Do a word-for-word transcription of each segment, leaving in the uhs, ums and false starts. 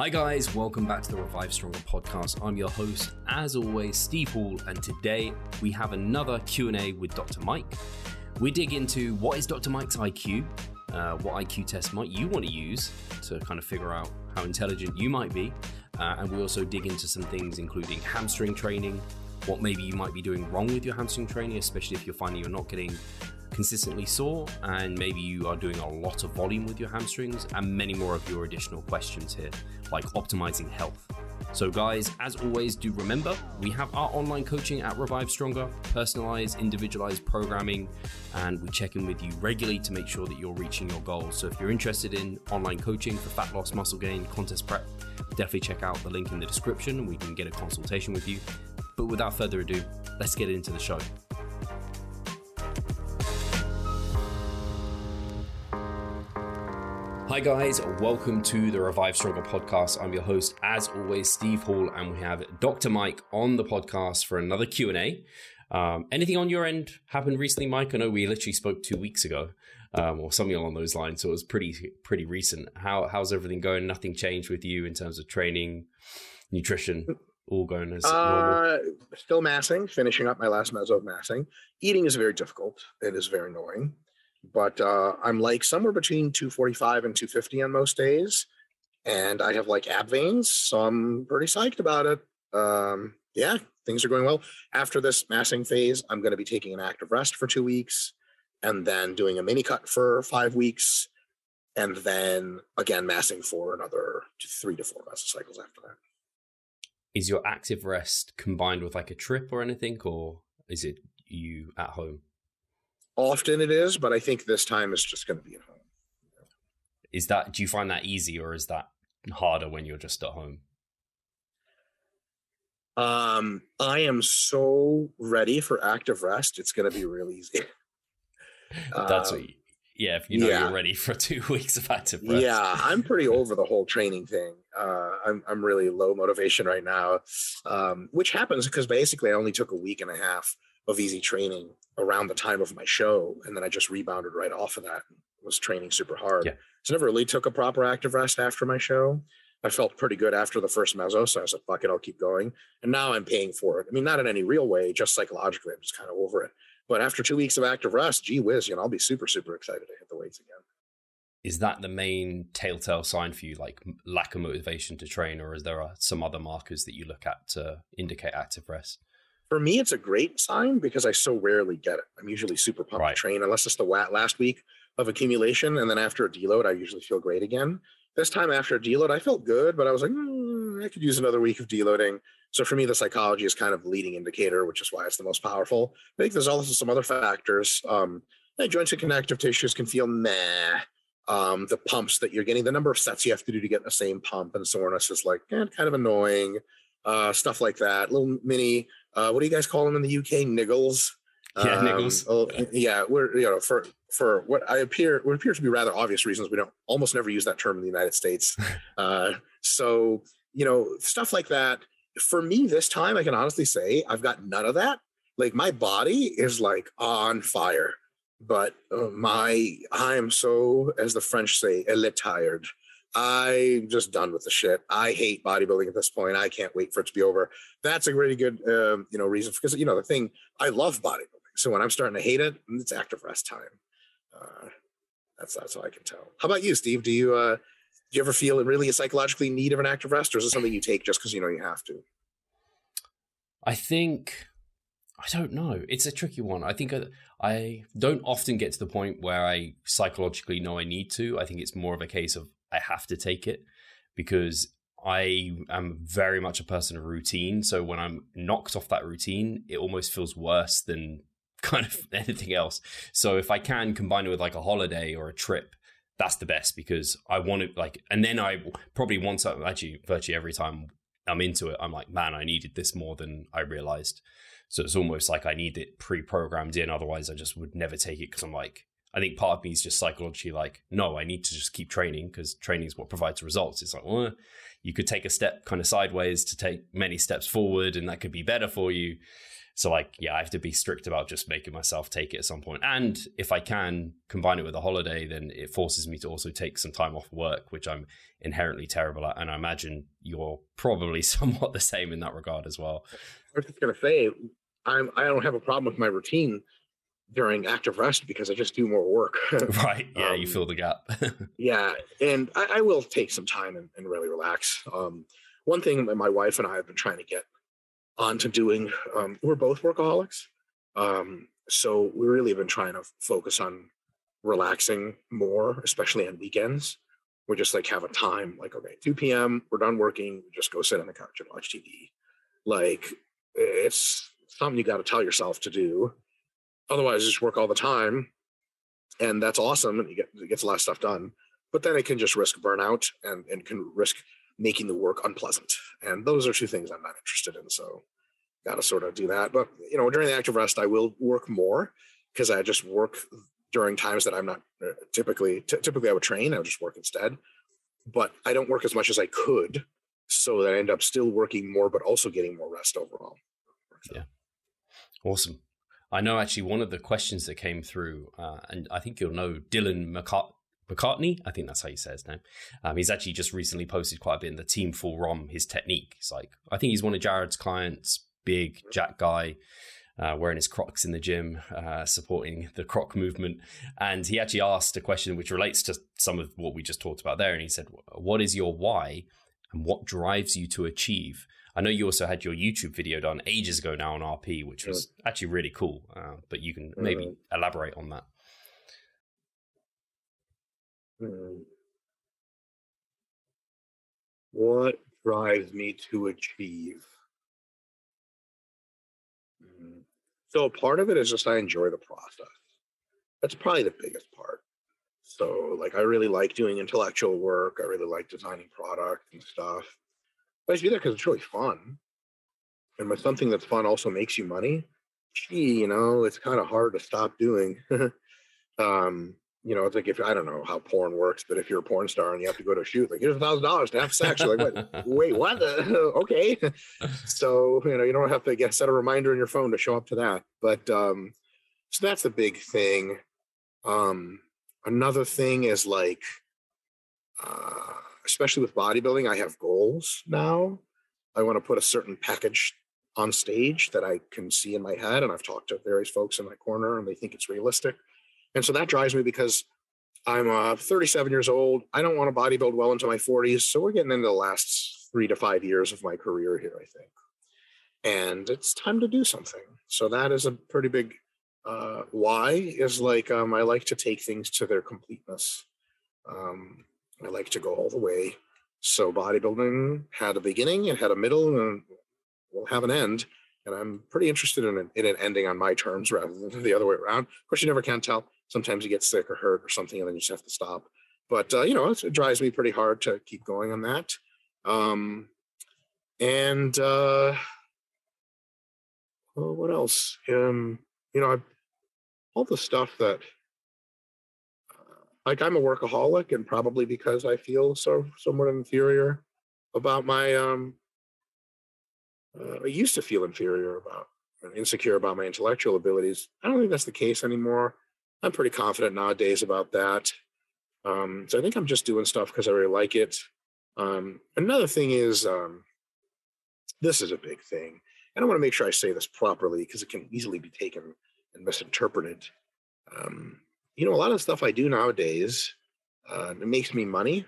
Hi guys, welcome back to the Revive Stronger podcast. I'm your host, as always, Steve Hall, and today we have another Q and A with Doctor Mike. We dig into what is Doctor Mike's I Q, uh, what I Q test might you want to use to kind of figure out how intelligent you might be, uh, and we also dig into some things including hamstring training, what maybe you might be doing wrong with your hamstring training, especially if you're finding you're not getting consistently sore and maybe you are doing a lot of volume with your hamstrings, and many more of your additional questions here, like optimizing health. So guys, as always, do remember, we have our online coaching at Revive Stronger, personalized, individualized programming, and we check in with you regularly to make sure that you're reaching your goals. So if you're interested in online coaching for fat loss, muscle gain, contest prep, definitely check out the link in the description. We can get a consultation with you. But without further ado, let's get into the show. Hi guys, welcome to the Revive Stronger podcast. I'm your host, as always, Steve Hall, and we have Doctor Mike on the podcast for another Q and A. Um, anything on your end happened recently, Mike? I know we literally spoke two weeks ago um, or something along those lines, so it was pretty pretty recent. How How's everything going? Nothing changed with you in terms of training, nutrition? All going as uh, still massing, finishing up my last meso of massing. Eating is very difficult. It is very annoying. But uh, I'm like somewhere between two forty-five and two fifty on most days. And I have like ab veins, so I'm pretty psyched about it. Um, yeah, things are going well. After this massing phase, I'm going to be taking an active rest for two weeks and then doing a mini cut for five weeks. And then again, massing for another three to four muscle cycles after that. Is your active rest combined with like a trip or anything, or is it you at home? Often it is, but I think this time it's just going to be at home. Is that, do you find that easy, or is that harder when you're just at home? Um, I am so ready for active rest. It's going to be really easy. That's um, what you, yeah, if you know yeah. you're ready for two weeks of active rest. Yeah, I'm pretty over the whole training thing. Uh, I'm I'm really low motivation right now, um, which happens because basically I only took a week and a half of easy training around the time of my show, and then I just rebounded right off of that and was training super hard. Yeah. So I never really took a proper active rest after my show. I felt pretty good after the first meso, so I said, fuck it, I'll keep going. And now I'm paying for it. I mean, not in any real way, just psychologically, I'm just kind of over it. But after two weeks of active rest, gee whiz, you know, I'll be super, super excited to hit the weights again. Is that the main telltale sign for you, like lack of motivation to train, or is there some other markers that you look at to indicate active rest? For me, it's a great sign because I so rarely get it. I'm usually super pumped right. to train, unless it's the last week of accumulation. And then after a deload, I usually feel great again. This time after a deload, I felt good, but I was like, mm, I could use another week of deloading. So for me, the psychology is kind of the leading indicator, which is why it's the most powerful. I think there's also some other factors. Um, joints and connective tissues can feel meh. Um, the pumps that you're getting, the number of sets you have to do to get the same pump and soreness is like eh, kind of annoying. Uh, stuff like that. Little mini, uh, what do you guys call them in the U K? Niggles. Yeah, um, niggles. Oh, yeah. yeah, we're you know for for what I appear what appear to be rather obvious reasons, we don't almost never use that term in the United States. uh, so you know stuff like that. For me this time, I can honestly say I've got none of that. Like my body is like on fire. But uh, my, I am so, as the French say, elle tired. I'm just done with the shit. I hate bodybuilding at this point. I can't wait for it to be over. That's a really good, um, you know, reason because, you know, the thing, I love bodybuilding. So when I'm starting to hate it, it's active rest time. Uh, that's, that's all I can tell. How about you, Steve? Do you, uh, do you ever feel really psychologically in need of an active rest, or is it something you take just because, you know, you have to? I think... I don't know. It's a tricky one. I think I, I don't often get to the point where I psychologically know I need to. I think it's more of a case of I have to take it because I am very much a person of routine. So when I'm knocked off that routine, it almost feels worse than kind of anything else. So if I can combine it with like a holiday or a trip, that's the best because I want to like, and then I probably once I actually virtually every time I'm into it, I'm like, man, I needed this more than I realized. So it's almost like I need it pre-programmed in. Otherwise, I just would never take it because I'm like, I think part of me is just psychologically like, no, I need to just keep training because training is what provides results. It's like, well, you could take a step kind of sideways to take many steps forward, and that could be better for you. So like, yeah, I have to be strict about just making myself take it at some point. And if I can combine it with a holiday, then it forces me to also take some time off work, which I'm inherently terrible at. And I imagine you're probably somewhat the same in that regard as well. I was just going to say, I'm, I don't have a problem with my routine during active rest because I just do more work. Right. Yeah. Um, you fill the gap. Yeah. And I, I will take some time and, and really relax. Um, one thing that my wife and I have been trying to get onto doing, um, we're both workaholics. Um, so we really have been trying to focus on relaxing more, especially on weekends. We just like have a time like, okay, two p.m. we're done working. Just go sit on the couch and watch T V. Like it's something you got to tell yourself to do. Otherwise, just work all the time, and that's awesome, and you get it gets a lot of stuff done. But then it can just risk burnout, and and can risk making the work unpleasant. And those are two things I'm not interested in. So, got to sort of do that. But you know, during the active rest, I will work more because I just work during times that I'm not typically. T- typically, I would train. I would just work instead. But I don't work as much as I could, so that I end up still working more, but also getting more rest overall. So. Yeah, awesome. I know actually one of the questions that came through, uh, and I think you'll know Dylan McCart- McCartney, I think that's how you say his name. Um, he's actually just recently posted quite a bit in the Team Full ROM, his technique. It's like, I think he's one of Jared's clients, big Jack guy, uh, wearing his Crocs in the gym, uh, supporting the Croc movement. And he actually asked a question which relates to some of what we just talked about there. And he said, what is your why and what drives you to achieve? I know you also had your YouTube video done ages ago now on R P, which was actually really cool, uh, but you can maybe elaborate on that. What drives me to achieve? So part of it is just I enjoy the process. That's probably the biggest part. So like I really like doing intellectual work. I really like designing product and stuff. I should do that because it's really fun. And when something that's fun also makes you money, gee, you know, it's kind of hard to stop doing. um, you know, it's like if I don't know how porn works, but if you're a porn star and you have to go to a shoot, like here's a thousand dollars to have sex. You're like, what? Wait, what? Okay. So, you know, you don't have to get set a reminder on your phone to show up to that. But um, so that's a big thing. Um, another thing is like, uh, especially with bodybuilding, I have goals now. I want to put a certain package on stage that I can see in my head. And I've talked to various folks in my corner and they think it's realistic. And so that drives me because I'm uh, thirty-seven years old. I don't want to bodybuild well into my forties. So we're getting into the last three to five years of my career here, I think. And it's time to do something. So that is a pretty big uh, why is like, um, I like to take things to their completeness. Um, I like to go all the way. So bodybuilding had a beginning, it had a middle, and will have an end. And I'm pretty interested in an, in an ending on my terms rather than the other way around. Of course, you never can tell. Sometimes you get sick or hurt or something, and then you just have to stop. But, uh, you know, it drives me pretty hard to keep going on that. Um, and uh, well, what else? Um, you know, I've, all the stuff that... Like I'm a workaholic, and probably because I feel so somewhat inferior about my, um, uh, I used to feel inferior about, or insecure about my intellectual abilities. I don't think that's the case anymore. I'm pretty confident nowadays about that. Um, so I think I'm just doing stuff because I really like it. Um, another thing is, um, this is a big thing, and I want to make sure I say this properly because it can easily be taken and misinterpreted. Um, You know, a lot of the stuff I do nowadays, uh, it makes me money.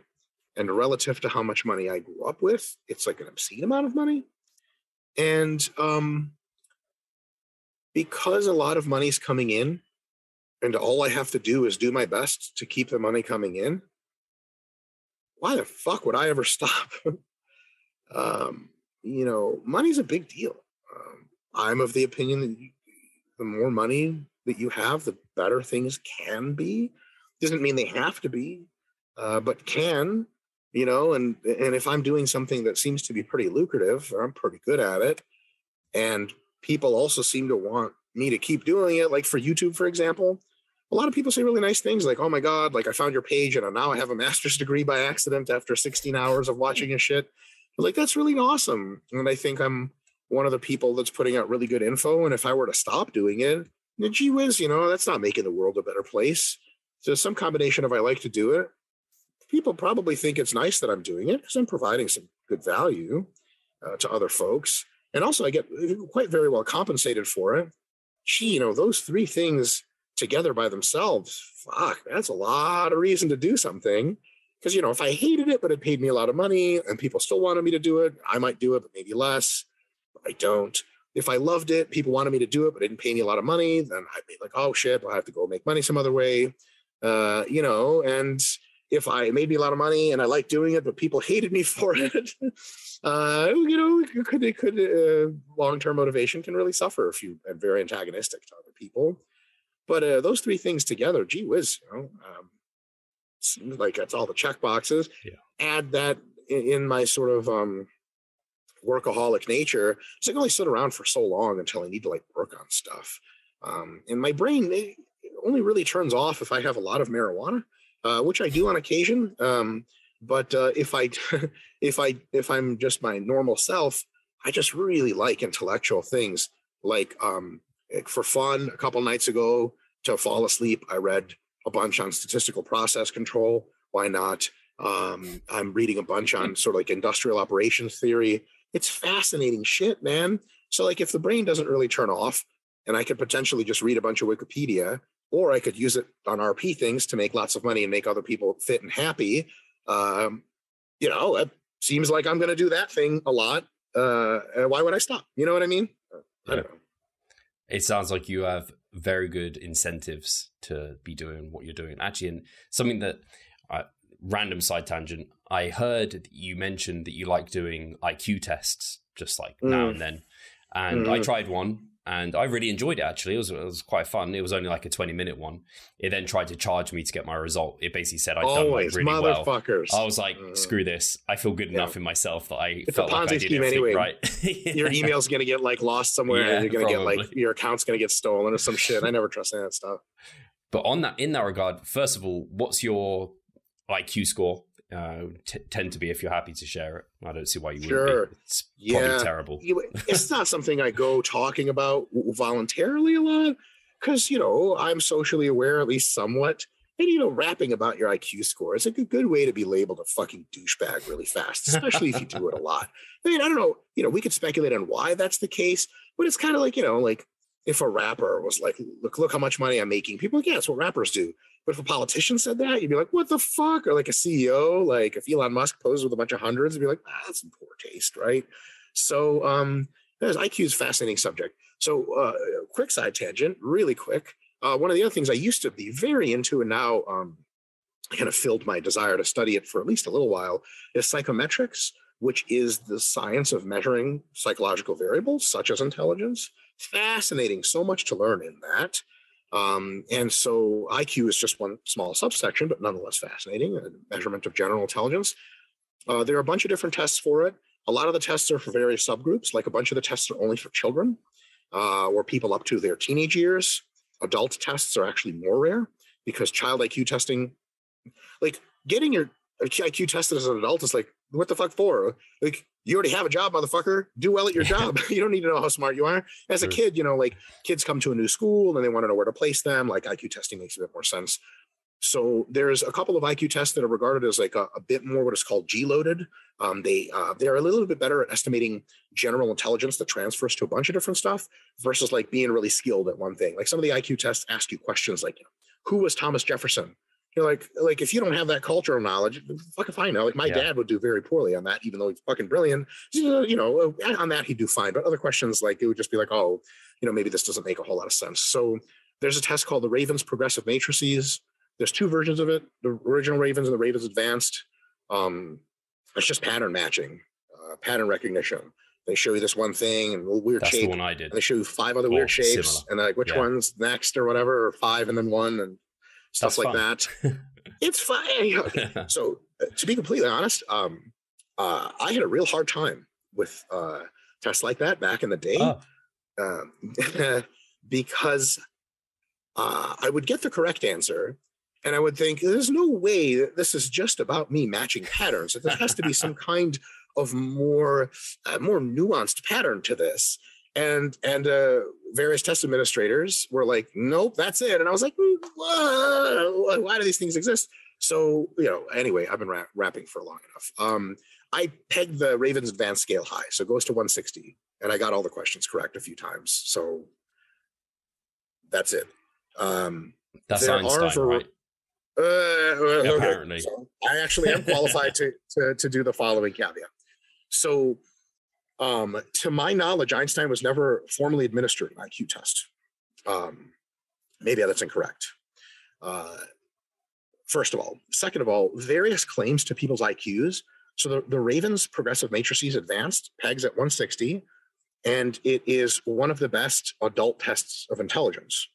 And relative to how much money I grew up with, it's like an obscene amount of money. And um, because a lot of money is coming in, and all I have to do is do my best to keep the money coming in, why the fuck would I ever stop? um, you know, money's a big deal. Um, I'm of the opinion that you, the more money that you have, the better things can be. Doesn't mean they have to be, uh, but can, you know, and, and if I'm doing something that seems to be pretty lucrative, I'm pretty good at it. And people also seem to want me to keep doing it. Like for YouTube, for example, a lot of people say really nice things like, oh my God, like I found your page and now I have a master's degree by accident after sixteen hours of watching your shit. But like, that's really awesome. And I think I'm one of the people that's putting out really good info. And if I were to stop doing it, then gee whiz, you know, that's not making the world a better place. So some combination of I like to do it. People probably think it's nice that I'm doing it because I'm providing some good value uh, to other folks. And also I get quite very well compensated for it. Gee, you know, those three things together by themselves, fuck, that's a lot of reason to do something. Because, you know, if I hated it, but it paid me a lot of money and people still wanted me to do it, I might do it, but maybe less. But I don't. If I loved it, people wanted me to do it, but it didn't pay me a lot of money, then I'd be like, oh shit, well, I have to go make money some other way. Uh, you know, and if I made me a lot of money and I liked doing it, but people hated me for it, uh, you know, it could, it could uh, long-term motivation can really suffer if you're very antagonistic to other people. But uh, those three things together, gee whiz, you know, um, seems like that's all the check boxes. Yeah. Add that in, in my sort of um, workaholic nature. So I can only sit around for so long until I need to like work on stuff. Um, and my brain, it, only really turns off if I have a lot of marijuana, uh, which I do on occasion. Um, but uh, if I, if I, if I'm just my normal self, I just really like intellectual things. Like um, for fun, a couple nights ago to fall asleep, I read a bunch on statistical process control. Why not? Um, I'm reading a bunch on sort of like industrial operations theory. It's fascinating shit, man. So like if the brain doesn't really turn off, and I could potentially just read a bunch of Wikipedia, or I could use it on R P things to make lots of money and make other people fit and happy. Um, you know, it seems like I'm going to do that thing a lot. Uh, why would I stop? You know what I mean? I don't know. It sounds like you have very good incentives to be doing what you're doing. Actually, and something that, uh, random side tangent, I heard that you mentioned that you like doing I Q tests, just like mm. now and then. And mm. I tried one. And I really enjoyed it, actually. It was, it was quite fun. It was only like a twenty-minute one. It then tried to charge me to get my result. It basically said I'd done like really well. I was like, screw this. I feel good yeah. enough in myself that I it's felt like I did everything anyway. Right. Your email's going to get like lost somewhere. Yeah, and you're going to get like, your account's going to get stolen or some shit. I never trust any of that stuff. But on that, in that regard, first of all, what's your I Q score? Uh, t- tend to be if you're happy to share it. I don't see why you sure. wouldn't be. It's probably yeah. terrible. It's not something I go talking about voluntarily a lot because, you know, I'm socially aware, at least somewhat. And, you know, rapping about your I Q score is like a good way to be labeled a fucking douchebag really fast, especially if you do it a lot. I mean, I don't know, you know, we could speculate on why that's the case, but it's kind of like, you know, like if a rapper was like, look, look how much money I'm making. People are like, yeah, that's what rappers do. But if a politician said that, you'd be like, what the fuck? Or like a C E O, like if Elon Musk posed with a bunch of hundreds, it'd be like, ah, that's some poor taste, right? So um, I Q is a fascinating subject. So uh, quick side tangent, really quick. Uh, one of the other things I used to be very into and now um, kind of filled my desire to study it for at least a little while is psychometrics, which is the science of measuring psychological variables such as intelligence. Fascinating, so much to learn in that. Um, and so I Q is just one small subsection, but nonetheless fascinating, a measurement of general intelligence. Uh, there are a bunch of different tests for it. A lot of the tests are for various subgroups, like a bunch of the tests are only for children uh, or people up to their teenage years. Adult tests are actually more rare because child I Q testing, like getting your I Q tested as an adult is like, what the fuck for? Like, you already have a job, motherfucker. Do well at your job. You don't need to know how smart you are. As a kid, you know, like kids come to a new school and they want to know where to place them. Like I Q testing makes a bit more sense. So there's a couple of I Q tests that are regarded as like a, a bit more what is called G-loaded. Um, they, uh, they're a little bit better at estimating general intelligence that transfers to a bunch of different stuff versus like being really skilled at one thing. Like some of the I Q tests ask you questions like, who was Thomas Jefferson? You're like, like if you don't have that cultural knowledge, fuck if I know. Like my yeah. dad would do very poorly on that, even though he's fucking brilliant. You know, on that he'd do fine. But other questions, like it would just be like, oh, you know, maybe this doesn't make a whole lot of sense. So there's a test called the Raven's Progressive Matrices. There's two versions of it: the original Ravens and the Raven's Advanced. Um, it's just pattern matching, uh, pattern recognition. They show you this one thing and weird That's shape. That's the one I did. And they show you five other or weird shapes, similar. And they're like, which yeah. one's next or whatever, or five and then one and. Stuff That's like fun. That. It's fine. So to be completely honest, um, uh, I had a real hard time with uh, tests like that back in the day. Oh. Um, because uh, I would get the correct answer. And I would think, there's no way that this is just about me matching patterns. There has to be some kind of more, uh, more nuanced pattern to this. And and uh, various test administrators were like, nope, that's it. And I was like, whoa, why do these things exist? So, you know, anyway, I've been rap- rapping for long enough. Um, I pegged the Raven's Advanced scale high, so it goes to one sixty. And I got all the questions correct a few times. So that's it. Um, that's Einstein, for- right? Uh, okay. Apparently. So I actually am qualified to, to to do the following caveat. So, um, to my knowledge, Einstein was never formally administered an I Q test. Um, maybe that's incorrect. Uh, first of all, second of all, various claims to people's I Qs. So the, the Raven's Progressive Matrices Advanced pegs at one sixty, and it is one of the best adult tests of intelligence.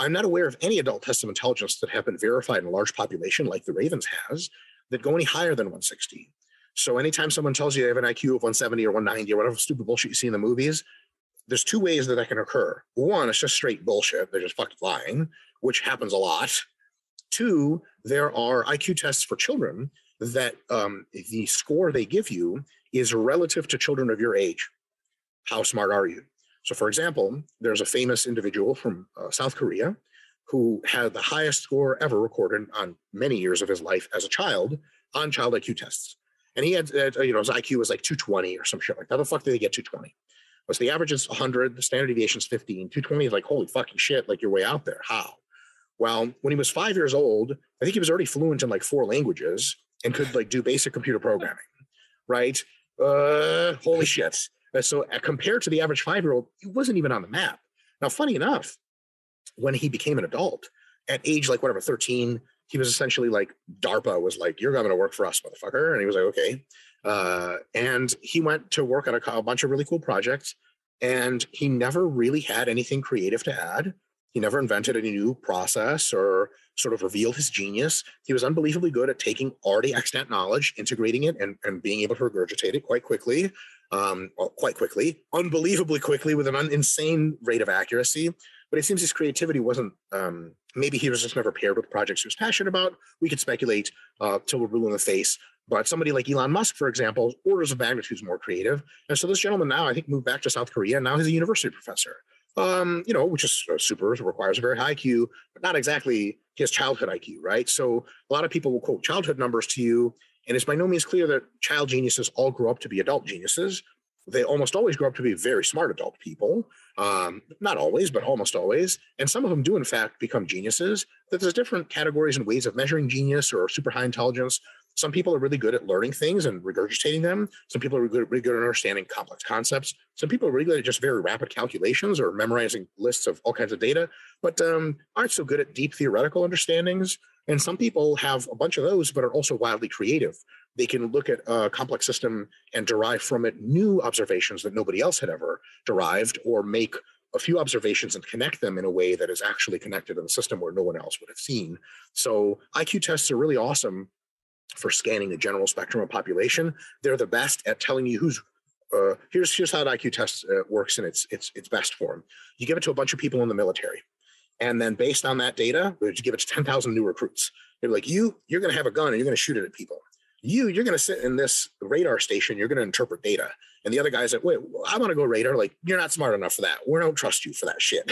I'm not aware of any adult tests of intelligence that have been verified in a large population like the Ravens has that go any higher than one sixty. So anytime someone tells you they have an I Q of one seventy or one ninety or whatever stupid bullshit you see in the movies, there's two ways that that can occur. One, it's just straight bullshit. They're just fucking lying, which happens a lot. Two, there are I Q tests for children that um, the score they give you is relative to children of your age. How smart are you? So, for example, there's a famous individual from uh, South Korea who had the highest score ever recorded on many years of his life as a child on child I Q tests. And he had, uh, you know, his I Q was like two twenty or some shit like that. How the fuck did they get two twenty? Well, so the average is one hundred, the standard deviation is fifteen. two twenty is like, holy fucking shit, like you're way out there. How? Well, when he was five years old, I think he was already fluent in like four languages and could like do basic computer programming, right? Uh, holy shit. So compared to the average five-year-old, he wasn't even on the map. Now, funny enough, when he became an adult at age like whatever, thirteen, he was essentially like, DARPA was like, you're going to work for us, motherfucker. And he was like, okay. Uh, and he went to work on a, a bunch of really cool projects, and he never really had anything creative to add. He never invented any new process or sort of revealed his genius. He was unbelievably good at taking already extant knowledge, integrating it, and, and being able to regurgitate it quite quickly. Um, well, quite quickly, unbelievably quickly, with an un- insane rate of accuracy. But it seems his creativity wasn't, um, maybe he was just never paired with projects he was passionate about. We could speculate uh, till we're blue in the face. But somebody like Elon Musk, for example, orders of magnitude is more creative. And so this gentleman now, I think, moved back to South Korea, and now he's a university professor, um, you know, which is super, requires a very high I Q, but not exactly his childhood I Q, right? So a lot of people will quote childhood numbers to you. And it's by no means clear that child geniuses all grow up to be adult geniuses. They almost always grow up to be very smart adult people. Um, not always, but almost always. And some of them do, in fact, become geniuses. That there's different categories and ways of measuring genius or super high intelligence. Some people are really good at learning things and regurgitating them. Some people are good, really good at understanding complex concepts. Some people are really good at just very rapid calculations or memorizing lists of all kinds of data, but um, aren't so good at deep theoretical understandings. And some people have a bunch of those, but are also wildly creative. They can look at a complex system and derive from it new observations that nobody else had ever derived, or make a few observations and connect them in a way that is actually connected to the system where no one else would have seen. So I Q tests are really awesome for scanning the general spectrum of population. They're the best at telling you who's uh, here's here's how the I Q test uh, works in its its its best form. You give it to a bunch of people in the military. And then based on that data, we would give it to ten thousand new recruits. They're like, you, you're going to have a gun and you're going to shoot it at people. You, you're going to sit in this radar station. You're going to interpret data. And the other guy's like, wait, I want to go radar. Like, you're not smart enough for that. We don't trust you for that shit.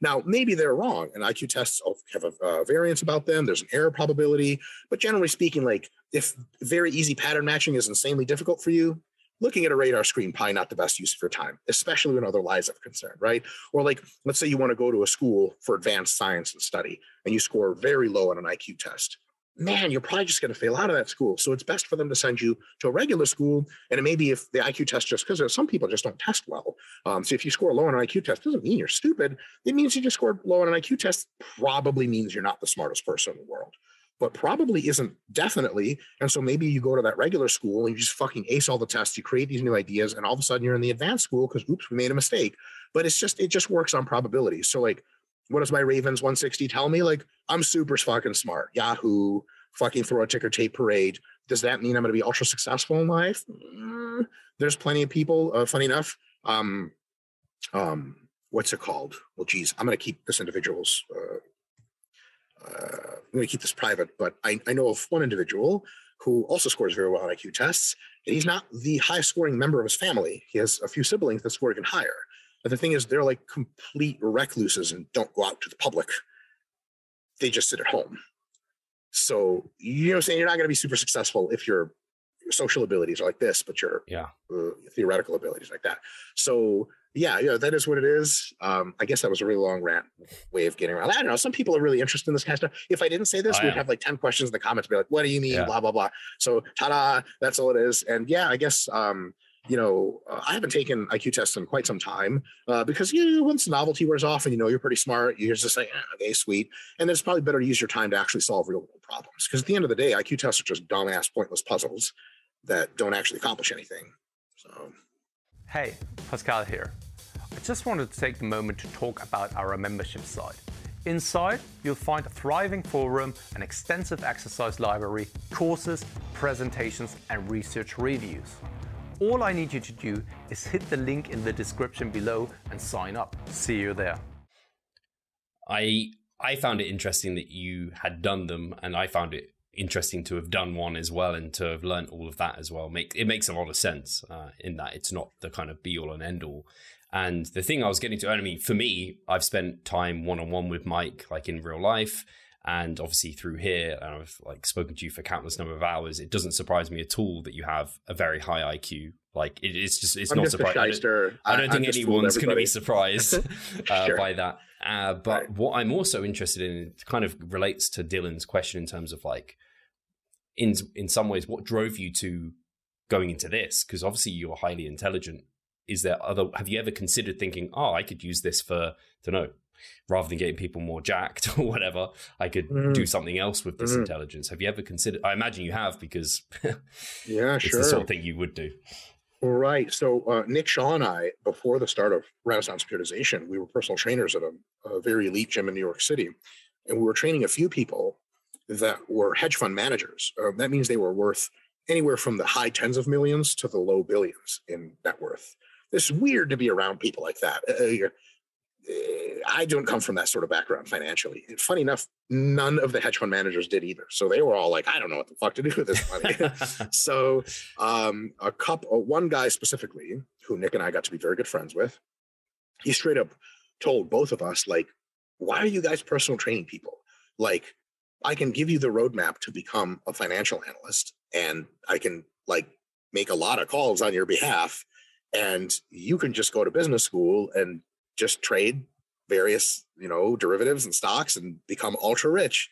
Now, maybe they're wrong. And I Q tests have a uh, variance about them. There's an error probability. But generally speaking, like if very easy pattern matching is insanely difficult for you, looking at a radar screen, probably not the best use of your time, especially when other lives are concerned, right? Or like, let's say you want to go to a school for advanced science and study, and you score very low on an I Q test. Man, you're probably just going to fail out of that school. So it's best for them to send you to a regular school. And it may be if the I Q test, just because some people just don't test well. Um, so if you score low on an I Q test, doesn't mean you're stupid. It means you just scored low on an I Q test, probably means you're not the smartest person in the world. But probably isn't definitely. And so maybe you go to that regular school and you just fucking ace all the tests, you create these new ideas, and all of a sudden you're in the advanced school because oops, we made a mistake. But it's just, it just works on probabilities. So like, what does my Ravens one sixty tell me? Like, I'm super fucking smart. Yahoo, fucking throw a ticker tape parade. Does that mean I'm going to be ultra successful in life? Mm, there's plenty of people, uh, funny enough, um, um, what's it called? Well, geez, I'm going to keep this individual's, uh, uh, I'm going to keep this private, but I, I know of one individual who also scores very well on I Q tests, and he's not the highest scoring member of his family. He has a few siblings that score even higher. But the thing is, they're like complete recluses and don't go out to the public. They just sit at home. So, you know what I'm saying? You're not going to be super successful if your, your social abilities are like this, but your yeah. uh, theoretical abilities like that. So, yeah, yeah, that is what it is. Um, I guess that was a really long rant way of getting around that. I don't know. Some people are really interested in this kind of stuff. If I didn't say this, oh, we'd yeah. have like ten questions in the comments, be like, what do you mean? Yeah. Blah, blah, blah. So ta-da, that's all it is. And yeah, I guess, um, you know, uh, I haven't taken I Q tests in quite some time uh, because you know, once the novelty wears off and you know, you're pretty smart, you're just like, eh, okay, sweet. And then it's probably better to use your time to actually solve real world problems. Because at the end of the day, I Q tests are just dumbass, pointless puzzles that don't actually accomplish anything. So. Hey, Pascal here. I just wanted to take the moment to talk about our membership site. Inside, you'll find a thriving forum, an extensive exercise library, courses, presentations, and research reviews. All I need you to do is hit the link in the description below and sign up. See you there. I I found it interesting that you had done them, and I found it interesting to have done one as well and to have learned all of that as well. Make, it makes a lot of sense uh, in that it's not the kind of be all and end all. And the thing I was getting to, I mean, for me, I've spent time one-on-one with Mike, like in real life, and obviously through here, and I've like spoken to you for countless number of hours. It doesn't surprise me at all that you have a very high I Q. Like it, it's just, it's I'm not surprising. I, I don't I, think anyone's going to be surprised uh, sure. by that. Uh, but right. what I'm also interested in, it kind of relates to Dylan's question in terms of like, in in some ways, what drove you to going into this? Because obviously you're highly intelligent. Is there other, have you ever considered thinking, oh, I could use this for, I don't know, rather than getting people more jacked or whatever, I could mm. do something else with this mm. intelligence. Have you ever considered, I imagine you have, because yeah, it's sure. the sort of thing you would do. Right. So uh, Nick Shaw and I, before the start of Renaissance Periodization, we were personal trainers at a, a very elite gym in New York City. And we were training a few people that were hedge fund managers. Uh, that means they were worth anywhere from the high tens of millions to the low billions in net worth. It's weird to be around people like that. Uh, I don't come from that sort of background financially. And funny enough, none of the hedge fund managers did either. So they were all like, I don't know what the fuck to do with this money. so um, a couple, one guy specifically, who Nick and I got to be very good friends with, he straight up told both of us, like, why are you guys personal training people? Like, I can give you the roadmap to become a financial analyst, and I can like make a lot of calls on your behalf, and you can just go to business school and just trade various, you know, derivatives and stocks and become ultra rich.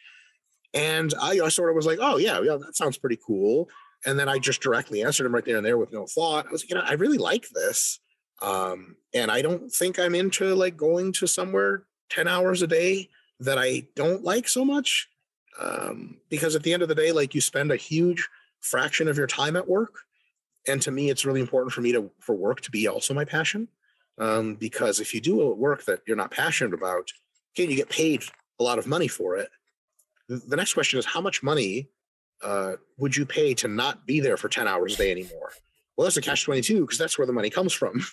And I, I sort of was like, oh yeah, yeah, that sounds pretty cool. And then I just directly answered him right there and there with no thought. I was like, you know, I really like this. Um, and I don't think I'm into like going to somewhere ten hours a day that I don't like so much. Um, because at the end of the day, like you spend a huge fraction of your time at work. And to me, it's really important for me to, for work to be also my passion. Um, because if you do work that you're not passionate about, okay, you get paid a lot of money for it. The next question is, how much money uh, would you pay to not be there for ten hours a day anymore? Well, that's a catch twenty-two, because that's where the money comes from.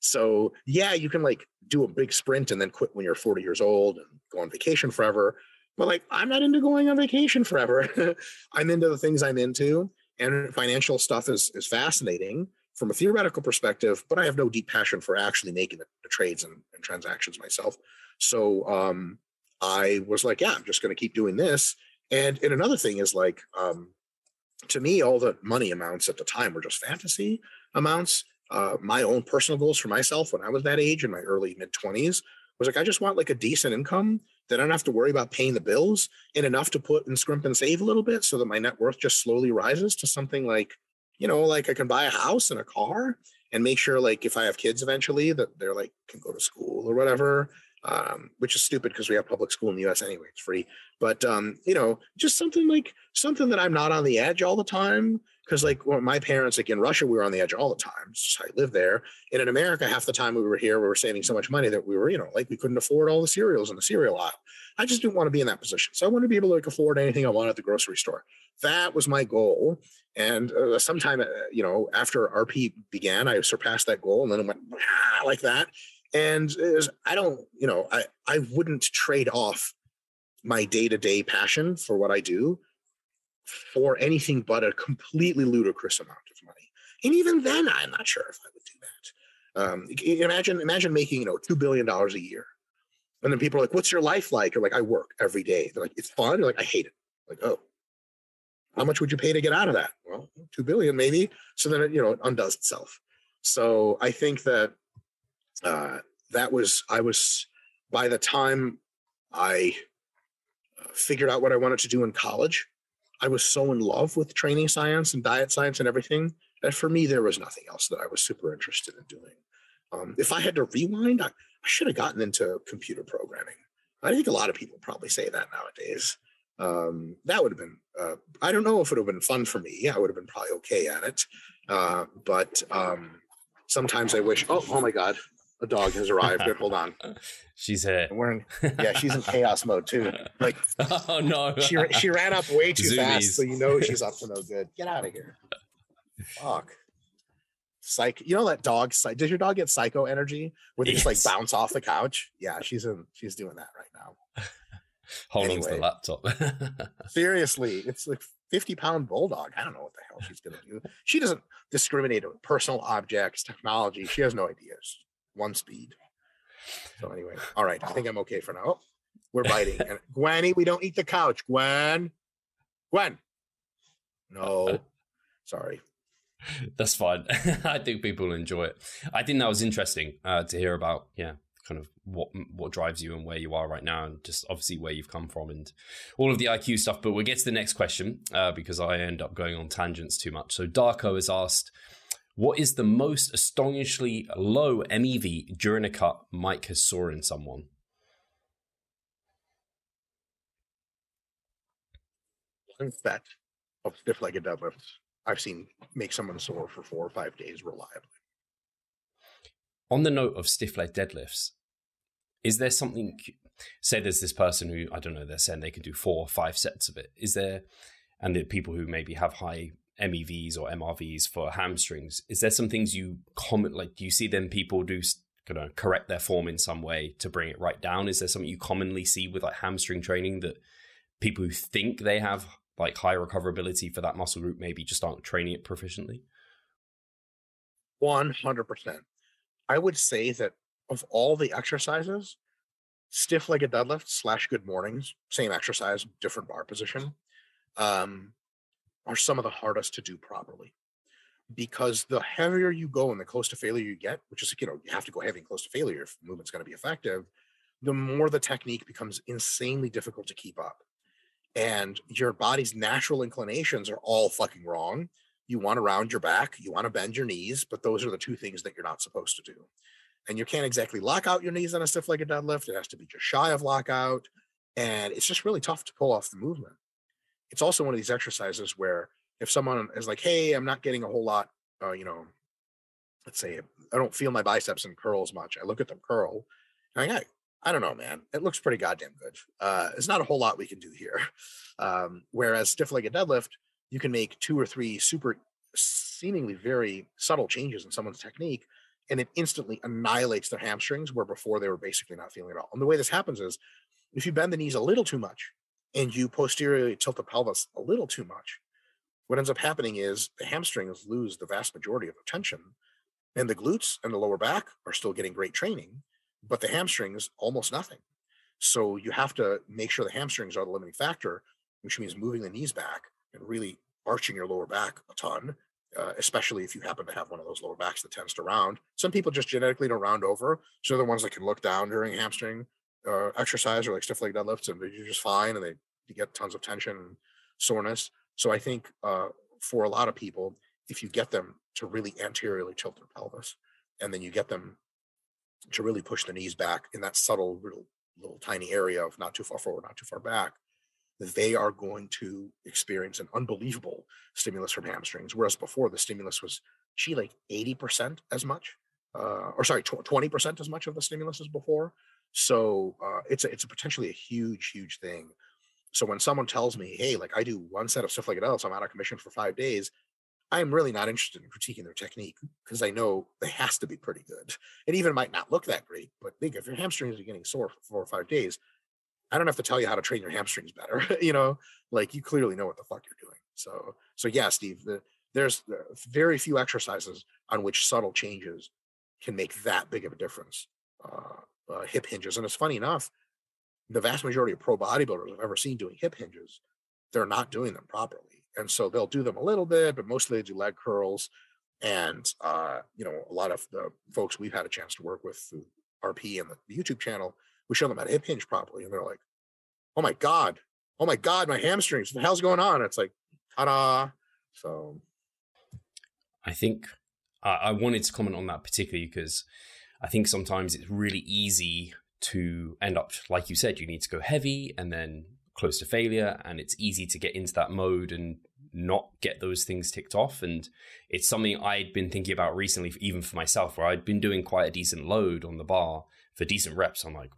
So yeah, you can like do a big sprint and then quit when you're forty years old and go on vacation forever. But like, I'm not into going on vacation forever. I'm into the things I'm into, and financial stuff is is fascinating from a theoretical perspective, but I have no deep passion for actually making the, the trades and, and transactions myself. So um, I was like, yeah, I'm just going to keep doing this. And, and another thing is like, um, to me, all the money amounts at the time were just fantasy amounts. Uh, my own personal goals for myself when I was that age in my early mid twenties was like, I just want like a decent income that I don't have to worry about paying the bills, and enough to put and scrimp and save a little bit so that my net worth just slowly rises to something like, you know, like I can buy a house and a car and make sure like if I have kids eventually that they're like can go to school or whatever, um, which is stupid because we have public school in the U S anyway, it's free. But, um, you know, just something like something that I'm not on the edge all the time. Because like well, my parents, like in Russia, we were on the edge all the time. It's just how I lived there. And in America, half the time we were here, we were saving so much money that we were, you know, like we couldn't afford all the cereals in the cereal aisle. I just didn't want to be in that position. So I wanted to be able to like afford anything I wanted at the grocery store. That was my goal. And uh, sometime, uh, you know, after R P began, I surpassed that goal and then went ah, like that. And I don't, you know, I, I wouldn't trade off my day-to-day passion for what I do for anything but a completely ludicrous amount of money. And even then, I'm not sure if I would do that. Um, imagine, imagine making, you know, two billion dollars a year. And then people are like, what's your life like? You're like, I work every day. They're like, it's fun. You're like, I hate it. I'm like, oh, how much would you pay to get out of that? Well, two billion dollars maybe. So then, it, you know, it undoes itself. So I think that uh, that was, I was, by the time I figured out what I wanted to do in college, I was so in love with training science and diet science and everything that for me, there was nothing else that I was super interested in doing. Um, if I had to rewind, I, I should have gotten into computer programming. I think a lot of people probably say that nowadays. Um, that would have been, uh, I don't know if it would have been fun for me. Yeah, I would have been probably okay at it. Uh, but um, sometimes I wish, oh, oh my God, a dog has arrived. Hold on. She's hit. We're in, yeah, she's in chaos mode too. Like, oh no, she, she ran up way too Zoomies. fast. So you know she's up to no good. Get out of here. Fuck. Psych, you know that dog. Does your dog get psycho energy where they yes. just like bounce off the couch? Yeah, she's in. She's doing that right now. Holding anyway, the laptop. Seriously, it's like fifty pound bulldog. I don't know what the hell she's gonna do. She doesn't discriminate with personal objects, technology. She has no ideas. One speed. So anyway, all right. I think I'm okay for now. Oh, we're biting. And Gwenny, we don't eat the couch. Gwen, Gwen. No, sorry. That's fine. I think people enjoy it. I think that was interesting uh, to hear about, yeah, kind of what what drives you and where you are right now, and just obviously where you've come from and all of the I Q stuff. But we'll get to the next question uh, because I end up going on tangents too much. So Darko has asked, what is the most astonishingly low M E V during a cut Mike has saw in someone? Since that of stiff-legged deadlifts I've seen make someone sore for four or five days reliably. On the note of stiff leg deadlifts, is there something, say there's this person who, I don't know, they're saying they can do four or five sets of it. Is there, and the people who maybe have high M E Vs or M R Vs for hamstrings, is there some things you comment, like do you see them people do, you know, correct their form in some way to bring it right down? Is there something you commonly see with like hamstring training that people who think they have like high recoverability for that muscle group maybe just aren't training it proficiently? one hundred percent. I would say that of all the exercises, stiff legged deadlift slash good mornings, same exercise, different bar position, um, are some of the hardest to do properly. Because the heavier you go and the close to failure you get, which is, you know, you have to go heavy and close to failure if movement's going to be effective, the more the technique becomes insanely difficult to keep up. And your body's natural inclinations are all fucking wrong. You want to round your back, you want to bend your knees, but those are the two things that you're not supposed to do. And you can't exactly lock out your knees on a stiff-legged deadlift. It has to be just shy of lockout. And it's just really tough to pull off the movement. It's also one of these exercises where if someone is like, hey, I'm not getting a whole lot, uh, you know, let's say I don't feel my biceps and curls much. I look at them curl and I go, I don't know, man. It looks pretty goddamn good. Uh, it's not a whole lot we can do here. Um, whereas stiff-legged deadlift, you can make two or three super seemingly very subtle changes in someone's technique, and it instantly annihilates their hamstrings where before they were basically not feeling it at all. And the way this happens is if you bend the knees a little too much and you posteriorly tilt the pelvis a little too much, what ends up happening is the hamstrings lose the vast majority of the tension, and the glutes and the lower back are still getting great training, but the hamstrings, almost nothing. So you have to make sure the hamstrings are the limiting factor, which means moving the knees back and really arching your lower back a ton, uh, especially if you happen to have one of those lower backs that tends to round. Some people just genetically don't round over. So they're the ones that can look down during hamstring uh, exercise or like stiff leg deadlifts, and you're just fine, and they you get tons of tension and soreness. So I think uh, for a lot of people, if you get them to really anteriorly tilt their pelvis, and then you get them to really push the knees back in that subtle little, little tiny area of not too far forward, not too far back, they are going to experience an unbelievable stimulus from hamstrings. Whereas before, the stimulus was, gee, like eighty percent as much, uh, or sorry, twenty percent as much of the stimulus as before. So uh, it's, a, it's a potentially a huge, huge thing. So when someone tells me, hey, like I do one set of stiff-legged deadlifts, I'm out of commission for five days, I'm really not interested in critiquing their technique because I know they has to be pretty good. It even might not look that great, but think if your hamstrings are getting sore for four or five days, I don't have to tell you how to train your hamstrings better. You know, like you clearly know what the fuck you're doing. So, so yeah, Steve, the, there's very few exercises on which subtle changes can make that big of a difference. Uh, uh, hip hinges. And it's funny enough, the vast majority of pro bodybuilders I've ever seen doing hip hinges, they're not doing them properly. And so they'll do them a little bit, but mostly they do leg curls. And, uh, you know, a lot of the folks we've had a chance to work with through R P and the, the YouTube channel, we show them how to hip hinge properly. And they're like, oh my God, oh my God, my hamstrings, what the hell's going on? And it's like, ta-da. So. I think uh, I wanted to comment on that particularly because I think sometimes it's really easy to end up, like you said, you need to go heavy and then close to failure, and it's easy to get into that mode and not get those things ticked off. And it's something I'd been thinking about recently, even for myself, where I'd been doing quite a decent load on the bar for decent reps. I'm like,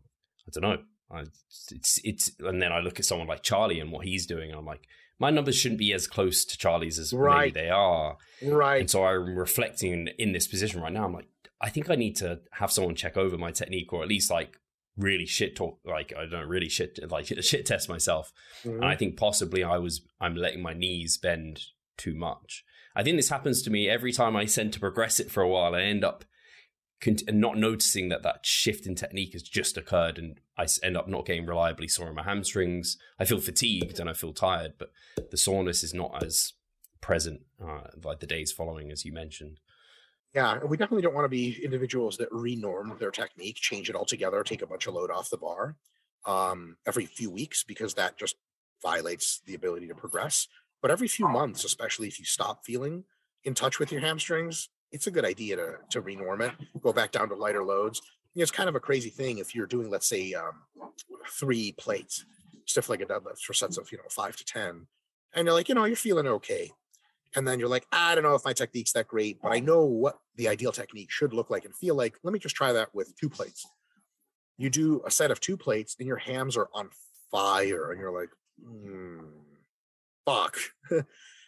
I don't know. I, it's, it's, and then I look at someone like Charlie and what he's doing, and I'm like, my numbers shouldn't be as close to Charlie's as right. maybe they are. Right. And so I'm reflecting in, in this position right now. I'm like, I think I need to have someone check over my technique, or at least like really shit talk, like I don't really shit, like shit test myself. Mm-hmm. And I think possibly I was, I'm letting my knees bend too much. I think this happens to me every time I send to progress it for a while. I end up cont- not noticing that that shift in technique has just occurred, and I end up not getting reliably sore in my hamstrings. I feel fatigued and I feel tired, but the soreness is not as present uh, like the days following, as you mentioned. Yeah, we definitely don't want to be individuals that renorm their technique, change it altogether, take a bunch of load off the bar um, every few weeks, because that just violates the ability to progress. But every few months, especially if you stop feeling in touch with your hamstrings, it's a good idea to to renorm it, go back down to lighter loads. You know, it's kind of a crazy thing if you're doing, let's say, um, three plates, stiff legged deadlifts for sets of, you know, five to ten. And you're like, you know, you're feeling okay. And then you're like, I don't know if my technique's that great, but I know what the ideal technique should look like and feel like. Let me just try that with two plates. You do a set of two plates and your hams are on fire. And you're like, mm, fuck.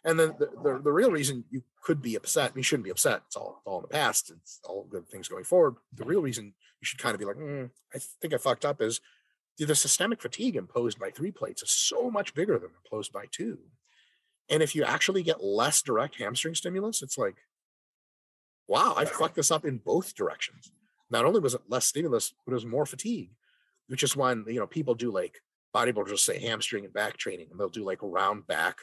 And then the, the, the real reason you could be upset, and you shouldn't be upset. It's all, all in the past. It's all good things going forward. The real reason you should kind of be like, mm, I think I fucked up is the systemic fatigue imposed by three plates is so much bigger than imposed by two. And if you actually get less direct hamstring stimulus, it's like, wow, I fucked this up in both directions. Not only was it less stimulus, but it was more fatigue, which is when, you know, people do like bodybuilders will say hamstring and back training, and they'll do like round back,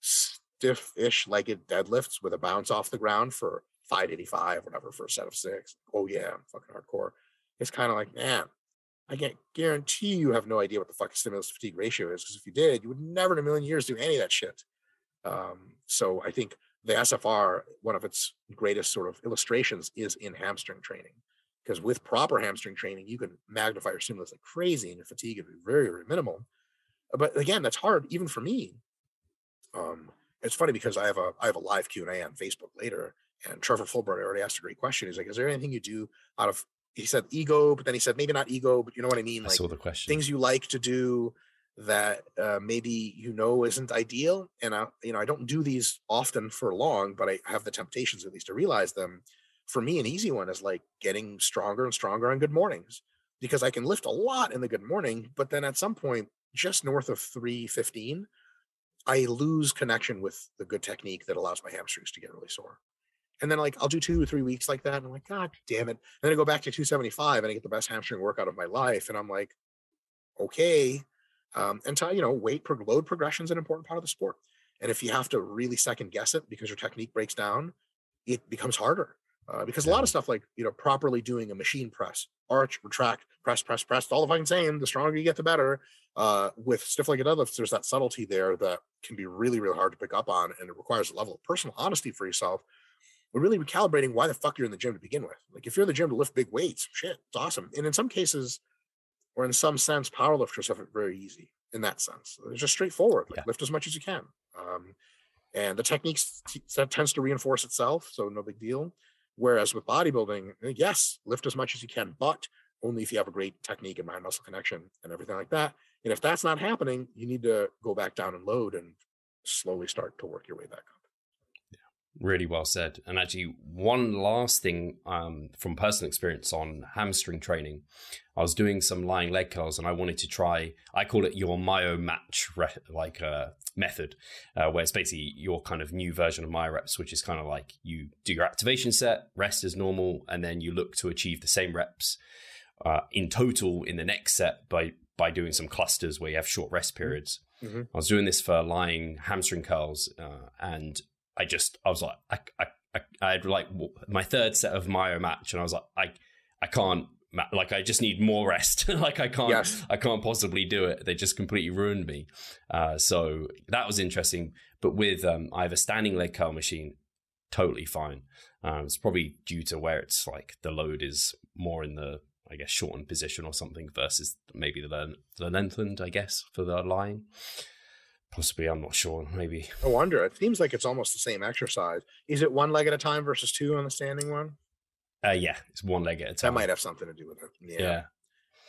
stiff-ish legged deadlifts with a bounce off the ground for five eighty-five, whatever, for a set of six. Oh yeah, I'm fucking hardcore. It's kind of like, man, I can't guarantee you have no idea what the fucking stimulus fatigue ratio is, because if you did, you would never in a million years do any of that shit. Um, so I think the S F R, one of its greatest sort of illustrations is in hamstring training, because with proper hamstring training, you can magnify your stimulus like crazy and your fatigue would be very, very minimal. But again, that's hard even for me. Um, it's funny because I have a, I have a live Q and A on Facebook later, and Trevor Fulbright already asked a great question. He's like, is there anything you do out of, he said ego, but then he said, maybe not ego, but you know what I mean? Like I saw the question. Things you like to do that uh, maybe you know isn't ideal, and I, you know, I don't do these often for long, but I have the temptations at least to realize them. For me, an easy one is like getting stronger and stronger on good mornings, because I can lift a lot in the good morning, but then at some point, just north of three fifteen, I lose connection with the good technique that allows my hamstrings to get really sore. And then like I'll do two or three weeks like that, and I'm like, God damn it! And then I go back to two seventy-five, and I get the best hamstring workout of my life, and I'm like, okay. Um, and t- you know, weight per load progression is an important part of the sport. And if you have to really second guess it because your technique breaks down, it becomes harder uh, because a lot of stuff like, you know, properly doing a machine press, arch, retract, press, press, press, it's all the fucking same. The stronger you get, the better. Uh, with stiff-legged deadlifts, there's that subtlety there that can be really, really hard to pick up on. And it requires a level of personal honesty for yourself. We're really recalibrating why the fuck you're in the gym to begin with. Like if you're in the gym to lift big weights, shit, it's awesome. And in some cases, or in some sense, powerlifters have it very easy in that sense. It's just straightforward. Like, yeah. Lift as much as you can. Um, and the technique t- tends to reinforce itself, so no big deal. Whereas with bodybuilding, yes, lift as much as you can, but only if you have a great technique and mind-muscle connection and everything like that. And if that's not happening, you need to go back down and load and slowly start to work your way back up. Really well said. And actually, one last thing um, from personal experience on hamstring training, I was doing some lying leg curls and I wanted to try, I call it your Myo Match re- like uh, method, uh, where it's basically your kind of new version of Myo reps, which is kind of like you do your activation set, rest as normal, and then you look to achieve the same reps uh, in total in the next set by by doing some clusters where you have short rest periods. Mm-hmm. I was doing this for lying hamstring curls uh, and I just, I was like, I, I, I, I had like my third set of Myo Match, and I was like, I, I can't, like, I just need more rest. Like, I can't, yes. I can't possibly do it. They just completely ruined me. Uh, so that was interesting. But with, um, I have a standing leg curl machine, totally fine. Um, it's probably due to where it's like the load is more in the, I guess, shortened position or something versus maybe the the lengthened, I guess, for the lying. Possibly, I'm not sure. Maybe. I wonder. It seems like it's almost the same exercise. Is it one leg at a time versus two on the standing one? Uh, yeah, it's one leg at a time. That might have something to do with it. Yeah. yeah.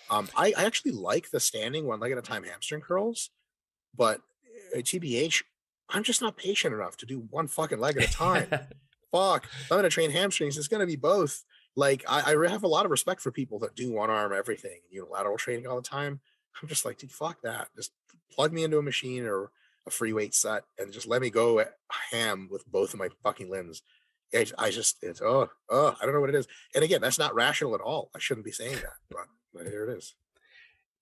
Um, I, I actually like the standing one leg at a time hamstring curls, but uh, T B H, I'm just not patient enough to do one fucking leg at a time. Fuck. If I'm going to train hamstrings, it's going to be both. Like, I, I have a lot of respect for people that do one arm everything, unilateral training all the time. I'm just like, dude, fuck that. Just plug me into a machine or a free weight set and just let me go at ham with both of my fucking limbs. I, I just, it's, oh, oh, I don't know what it is. And again, that's not rational at all. I shouldn't be saying that, but, but here it is.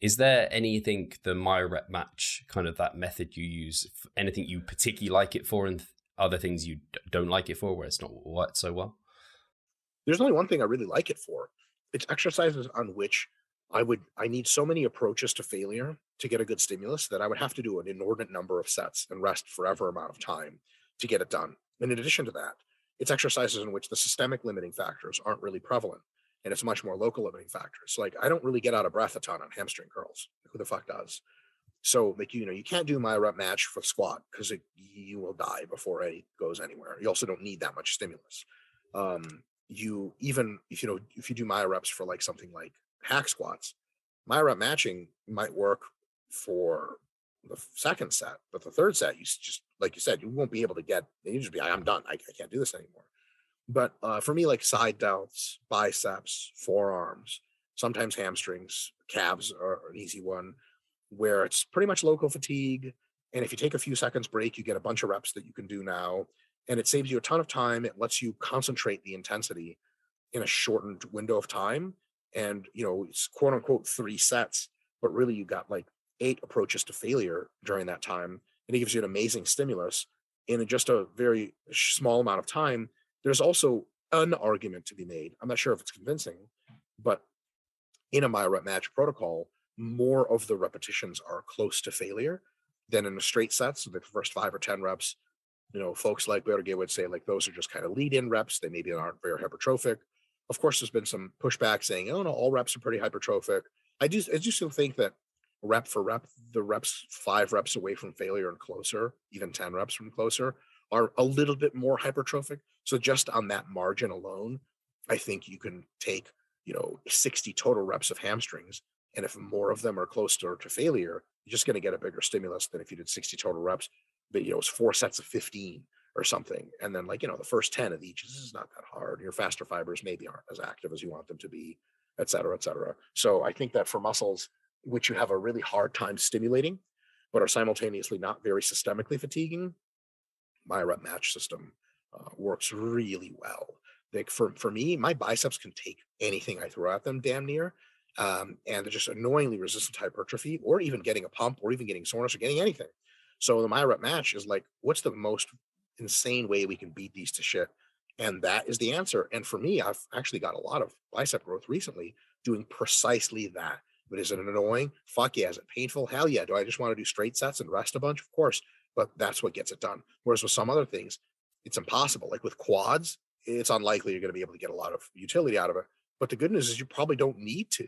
Is there anything, the Myo Rep Match, kind of that method you use, anything you particularly like it for and th- other things you d- don't like it for where it's not worked so well? There's only one thing I really like it for. It's exercises on which I would, I need so many approaches to failure to get a good stimulus that I would have to do an inordinate number of sets and rest forever amount of time to get it done. And in addition to that, it's exercises in which the systemic limiting factors aren't really prevalent and it's much more local limiting factors. Like, I don't really get out of breath a ton on hamstring curls. Who the fuck does? So, like, you know, you can't do Myo Rep Match for squat because you will die before it goes anywhere. You also don't need that much stimulus. Um, you even, if you know, if you do Myo Reps for like something like hack squats, Myo Rep matching might work for the second set, but the third set, you just, like you said, you won't be able to get, you just be like, I'm done. I, I can't do this anymore. But uh, for me, like side delts, biceps, forearms, sometimes hamstrings, calves are an easy one where it's pretty much local fatigue. And if you take a few seconds break, you get a bunch of reps that you can do now. And it saves you a ton of time. It lets you concentrate the intensity in a shortened window of time. And, you know, it's quote unquote three sets, but really you got like eight approaches to failure during that time. And it gives you an amazing stimulus in just a very small amount of time. There's also an argument to be made. I'm not sure if it's convincing, but in a Myo Rep Match protocol, more of the repetitions are close to failure than in a straight set. So the first five or ten reps, you know, folks like Berge would say, like, those are just kind of lead in reps. They maybe aren't very hypertrophic. Of course, there's been some pushback saying, oh, no, all reps are pretty hypertrophic. I do, I do still think that rep for rep, the reps five reps away from failure and closer, even ten reps from closer, are a little bit more hypertrophic. So just on that margin alone, I think you can take, you know, sixty total reps of hamstrings. And if more of them are closer to failure, you're just going to get a bigger stimulus than if you did sixty total reps, but, you know, it's four sets of fifteen. Or something. And then, like, you know, the first ten of each is not that hard. Your faster fibers maybe aren't as active as you want them to be, et cetera, et cetera. So I think that for muscles, which you have a really hard time stimulating, but are simultaneously not very systemically fatiguing, Myo Rep Match system uh, works really well. Like, for, for me, my biceps can take anything I throw at them damn near. Um, and they're just annoyingly resistant to hypertrophy, or even getting a pump, or even getting soreness, or getting anything. So the Myo Rep Match is like, what's the most insane way we can beat these to shit? And that is the answer. And for me, I've actually got a lot of bicep growth recently doing precisely that. But is it annoying? Fuck yeah. Is it painful? Hell yeah. Do I just want to do straight sets and rest a bunch? Of course. But that's what gets it done. Whereas with some other things, it's impossible. Like with quads, it's unlikely you're going to be able to get a lot of utility out of it. But the good news is you probably don't need to.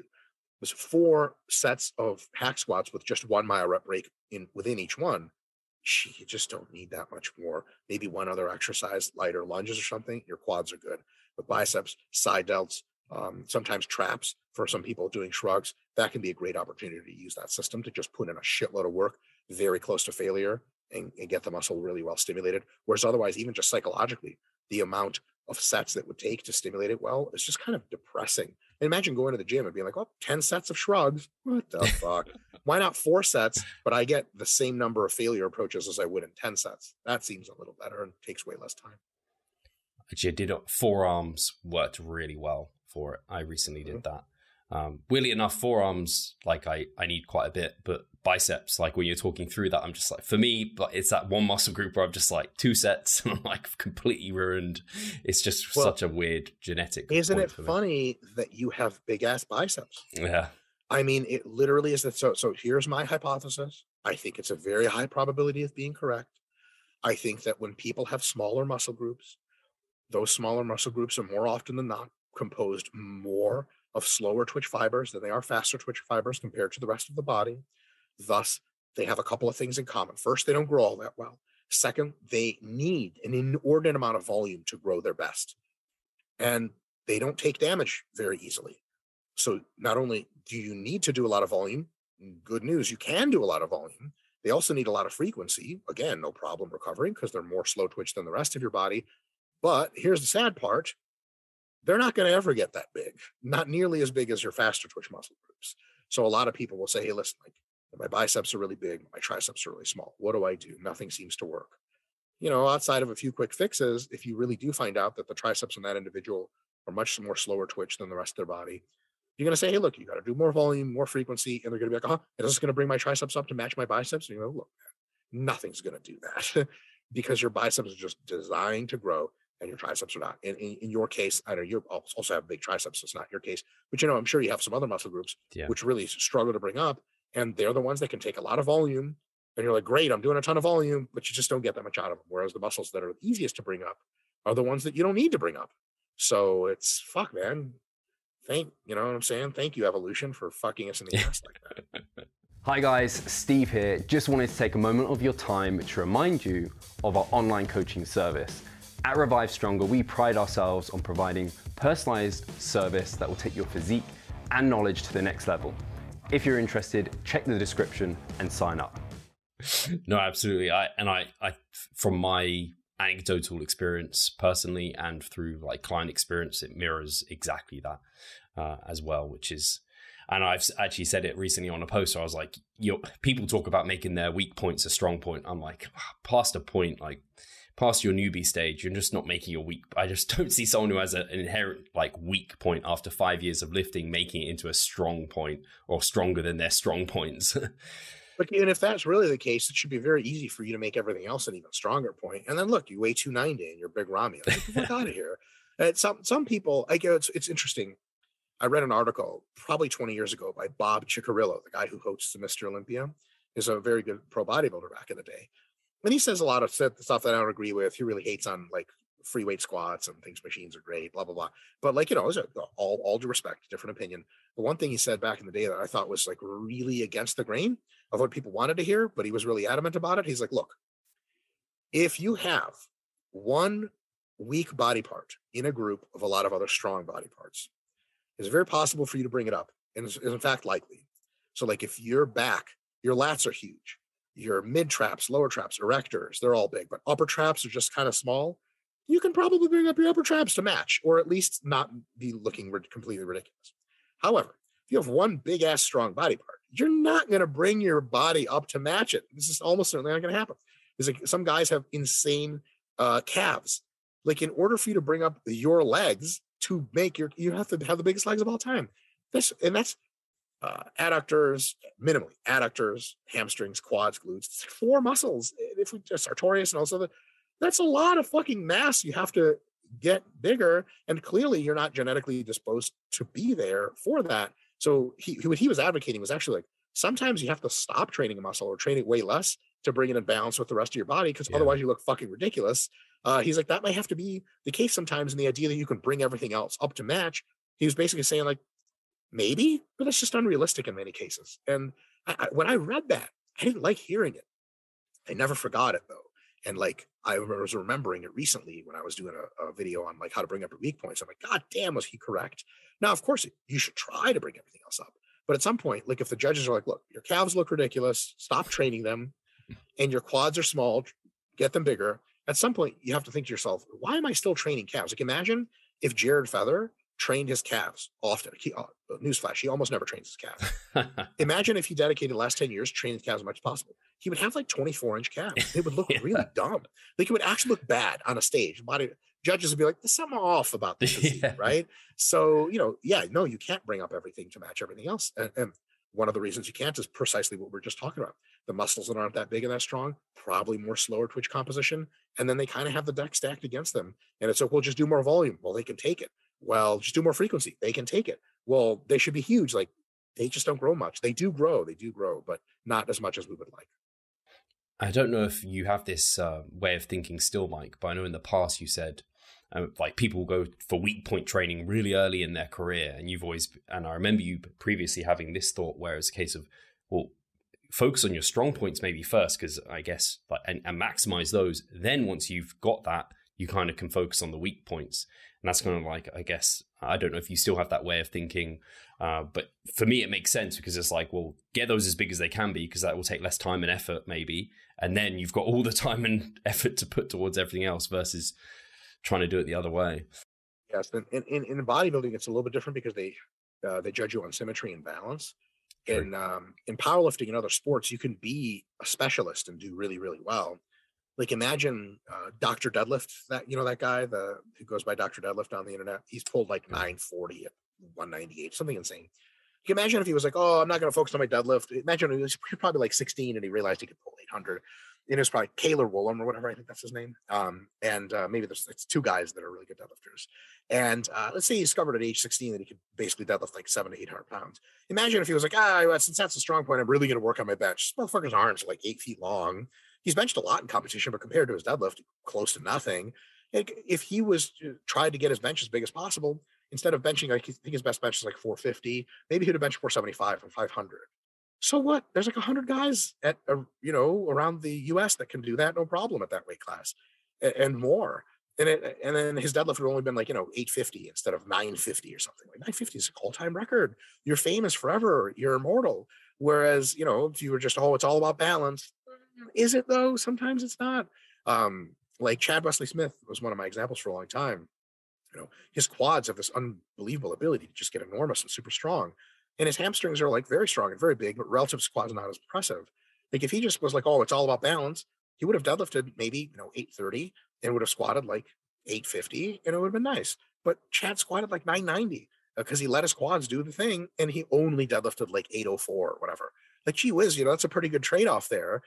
There's four sets of hack squats with just one myo rep break in within each one. Gee, you just don't need that much more. Maybe one other exercise, lighter lunges or something, your quads are good. But biceps, side delts, um, sometimes traps for some people doing shrugs, that can be a great opportunity to use that system to just put in a shitload of work very close to failure and, and get the muscle really well stimulated. Whereas otherwise, even just psychologically, the amount of sets that would take to stimulate it well, it's just kind of depressing. And imagine going to the gym and being like, oh, ten sets of shrugs. What the fuck? Why not four sets? But I get the same number of failure approaches as I would in ten sets. That seems a little better and takes way less time. Actually, I did forearms worked really well for it. I recently mm-hmm. did that. Um, weirdly enough, forearms, like I, I need quite a bit, but biceps, like when you're talking through that, I'm just like, for me, but it's that one muscle group where I'm just like two sets and I'm like completely ruined. It's just well, such a weird genetic. Isn't it funny that you have big ass biceps? Yeah. I mean, it literally is that. So, so here's my hypothesis. I think it's a very high probability of being correct. I think that when people have smaller muscle groups, those smaller muscle groups are more often than not composed more of slower twitch fibers than they are faster twitch fibers compared to the rest of the body. Thus, they have a couple of things in common. First, they don't grow all that well. Second, they need an inordinate amount of volume to grow their best. And they don't take damage very easily. So not only do you need to do a lot of volume, good news, you can do a lot of volume. They also need a lot of frequency. Again, no problem recovering because they're more slow twitch than the rest of your body. But here's the sad part. They're not going to ever get that big, not nearly as big as your faster twitch muscle groups. So a lot of people will say, hey, listen, like my biceps are really big, my triceps are really small. What do I do? Nothing seems to work. You know, outside of a few quick fixes, if you really do find out that the triceps in that individual are much more slower twitch than the rest of their body, you're going to say, hey, look, you got to do more volume, more frequency. And they're going to be like, oh, and this is going to bring my triceps up to match my biceps. And you know, look, nothing's going to do that because your biceps are just designed to grow. And your triceps are not. In, in, in your case, I know you also have big triceps. So it's not your case, but you know, I'm sure you have some other muscle groups yeah. which really struggle to bring up. And they're the ones that can take a lot of volume. And you're like, great, I'm doing a ton of volume, but you just don't get that much out of them. Whereas the muscles that are the easiest to bring up are the ones that you don't need to bring up. So it's fuck, man. Thank, you know what I'm saying? Thank you, evolution, for fucking us in the ass like that. Hi guys, Steve here. Just wanted to take a moment of your time to remind you of our online coaching service. At Revive Stronger, we pride ourselves on providing personalized service that will take your physique and knowledge to the next level. If you're interested, check the description and sign up. No, absolutely. I and I, I from my anecdotal experience personally and through like client experience, it mirrors exactly that uh, as well, which is, and I've actually said it recently on a post. So I was like, you know, people talk about making their weak points a strong point. I'm like, past a point, like, past your newbie stage, you're just not making your weak. I just don't see someone who has an inherent like weak point after five years of lifting making it into a strong point or stronger than their strong points. But even if that's really the case, it should be very easy for you to make everything else an even stronger point. And then look, you weigh two ninety and you're Big Ramy. Like, get out of here. And some some people, I go. It's it's interesting. I read an article probably twenty years ago by Bob Ciccarello, the guy who hosts the Mister Olympia, is a very good pro bodybuilder back in the day. And he says a lot of stuff that I don't agree with. He really hates on like free weight squats and thinks machines are great, blah, blah, blah. But like, you know, all, all due respect, different opinion. The one thing he said back in the day that I thought was like really against the grain of what people wanted to hear, but he was really adamant about it. He's like, look, if you have one weak body part in a group of a lot of other strong body parts, it's very possible for you to bring it up. And it's, it's in fact likely. So like if your back, your lats are huge. Your mid traps, lower traps, erectors, they're all big, but upper traps are just kind of small. You can probably bring up your upper traps to match, or at least not be looking completely ridiculous. However, if you have one big ass strong body part, you're not going to bring your body up to match it. This is almost certainly not going to happen. It's like some guys have insane uh, calves. Like in order for you to bring up your legs to make your, you have to have the biggest legs of all time. This and that's. Uh, adductors, minimally adductors, hamstrings, quads, glutes, four muscles. If we just sartorius and also the, that's a lot of fucking mass. You have to get bigger. And clearly you're not genetically disposed to be there for that. So he, what he was advocating was actually like, sometimes you have to stop training a muscle or train it way less to bring it in balance with the rest of your body. Cause yeah. otherwise you look fucking ridiculous. Uh, he's like, that might have to be the case sometimes. And the idea that you can bring everything else up to match. He was basically saying like, maybe, but that's just unrealistic in many cases. And I, I, when I read that, I didn't like hearing it. I never forgot it though. And like, I was remembering it recently when I was doing a, a video on like how to bring up your weak points. I'm like, God damn, was he correct? Now, of course you should try to bring everything else up. But at some point, like if the judges are like, look, your calves look ridiculous, stop training them. and your quads are small, get them bigger. At some point, you have to think to yourself, why am I still training calves? Like, imagine if Jared Feather trained his calves often. He, uh, newsflash, he almost never trains his calves. Imagine if he dedicated the last ten years training his calves as much as possible. He would have like twenty-four inch calves. It would look yeah. really dumb. Like, it would actually look bad on a stage. Body judges would be like, there's something off about this physique, yeah. right? So, you know, yeah, no, you can't bring up everything to match everything else. And, and one of the reasons you can't is precisely what we we're just talking about. The muscles that aren't that big and that strong, probably more slower twitch composition. And then they kind of have the deck stacked against them. And it's like, well, just do more volume. Well, they can take it. Well, just do more frequency. They can take it. Well, they should be huge. Like, they just don't grow much. They do grow. They do grow, but not as much as we would like. I don't know if you have this uh, way of thinking still, Mike, but I know in the past you said, um, like, people go for weak point training really early in their career. And you've always, and I remember you previously having this thought where it's a case of, well, focus on your strong points maybe first, because I guess, but and, and maximize those. Then once you've got that, you kind of can focus on the weak points. And that's kind of like, I guess, I don't know if you still have that way of thinking, uh, but for me, it makes sense, because it's like, well, get those as big as they can be, because that will take less time and effort maybe. And then you've got all the time and effort to put towards everything else versus trying to do it the other way. Yes. And in, in, in bodybuilding, it's a little bit different because they, uh, they judge you on symmetry and balance. True. And um, in powerlifting and other sports, you can be a specialist and do really, really well. Like, imagine uh, Doctor Deadlift, that, you know, that guy the who goes by Doctor Deadlift on the internet. He's pulled like nine forty at one ninety-eight, something insane. You can imagine if he was like, oh, I'm not going to focus on my deadlift. Imagine he was probably like sixteen and he realized he could pull eight hundred. And it was probably Kaylor Woolham or whatever, I think that's his name. Um, and uh, maybe there's it's two guys that are really good deadlifters. And uh, let's say he discovered at age sixteen that he could basically deadlift like seven to eight hundred pounds. Imagine if he was like, ah, since that's a strong point, I'm really going to work on my bench. This motherfucker's arms are like eight feet long. He's benched a lot in competition, but compared to his deadlift, close to nothing. If he was tried to get his bench as big as possible, instead of benching, I think his best bench is like four fifty, maybe he'd have benched four seventy-five or five hundred. So what? There's like one hundred guys at, a, you know, around the U S that can do that, no problem, at that weight class and, and more. And it, and then his deadlift would only been like, you know, eight fifty instead of nine fifty or something. Like, nine fifty is an all-time record. You're famous forever. You're immortal. Whereas, you know, if you were just, oh, it's all about balance. Is it though? Sometimes it's not. Um, like Chad Wesley Smith was one of my examples for a long time. You know, his quads have this unbelievable ability to just get enormous and super strong. And his hamstrings are like very strong and very big, but relative squats are not as impressive. Like, if he just was like, oh, it's all about balance, he would have deadlifted maybe, you know, eight thirty and would have squatted like eight fifty and it would have been nice. But Chad squatted like nine ninety because he let his quads do the thing and he only deadlifted like eight oh four or whatever. Like, gee whiz, you know, that's a pretty good trade-off there.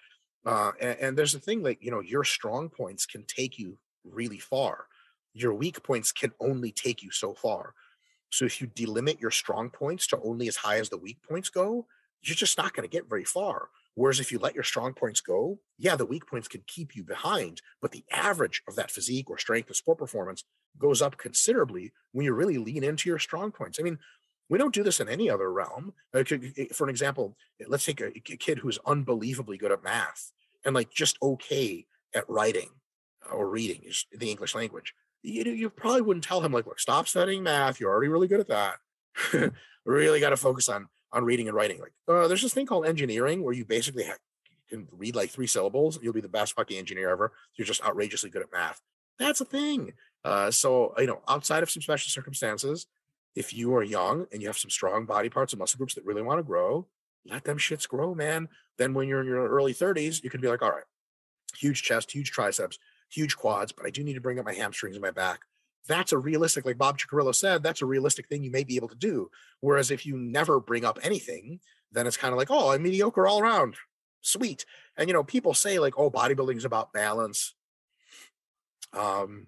Uh, and, and there's a thing like, you know, your strong points can take you really far. Your weak points can only take you so far. So if you delimit your strong points to only as high as the weak points go, you're just not going to get very far. Whereas if you let your strong points go, yeah, the weak points can keep you behind, but the average of that physique or strength or sport performance goes up considerably when you really lean into your strong points. I mean, we don't do this in any other realm. For an example, let's take a kid who's unbelievably good at math and like just okay at writing or reading the English language. You know, you probably wouldn't tell him like, look, stop studying math. You're already really good at that. Really got to focus on, on reading and writing. Like, uh, there's this thing called engineering where you basically have, you can read like three syllables. You'll be the best fucking engineer ever. You're just outrageously good at math. That's a thing. Uh, so, you know, outside of some special circumstances, if you are young and you have some strong body parts and muscle groups that really want to grow, let them shits grow, man. Then when you're in your early thirties, you can be like, all right, huge chest, huge triceps, huge quads, but I do need to bring up my hamstrings and my back. That's a realistic, like Bob Ciccarello said, that's a realistic thing you may be able to do. Whereas if you never bring up anything, then it's kind of like, oh, I'm mediocre all around. Sweet. And, you know, people say like, oh, bodybuilding is about balance. Um,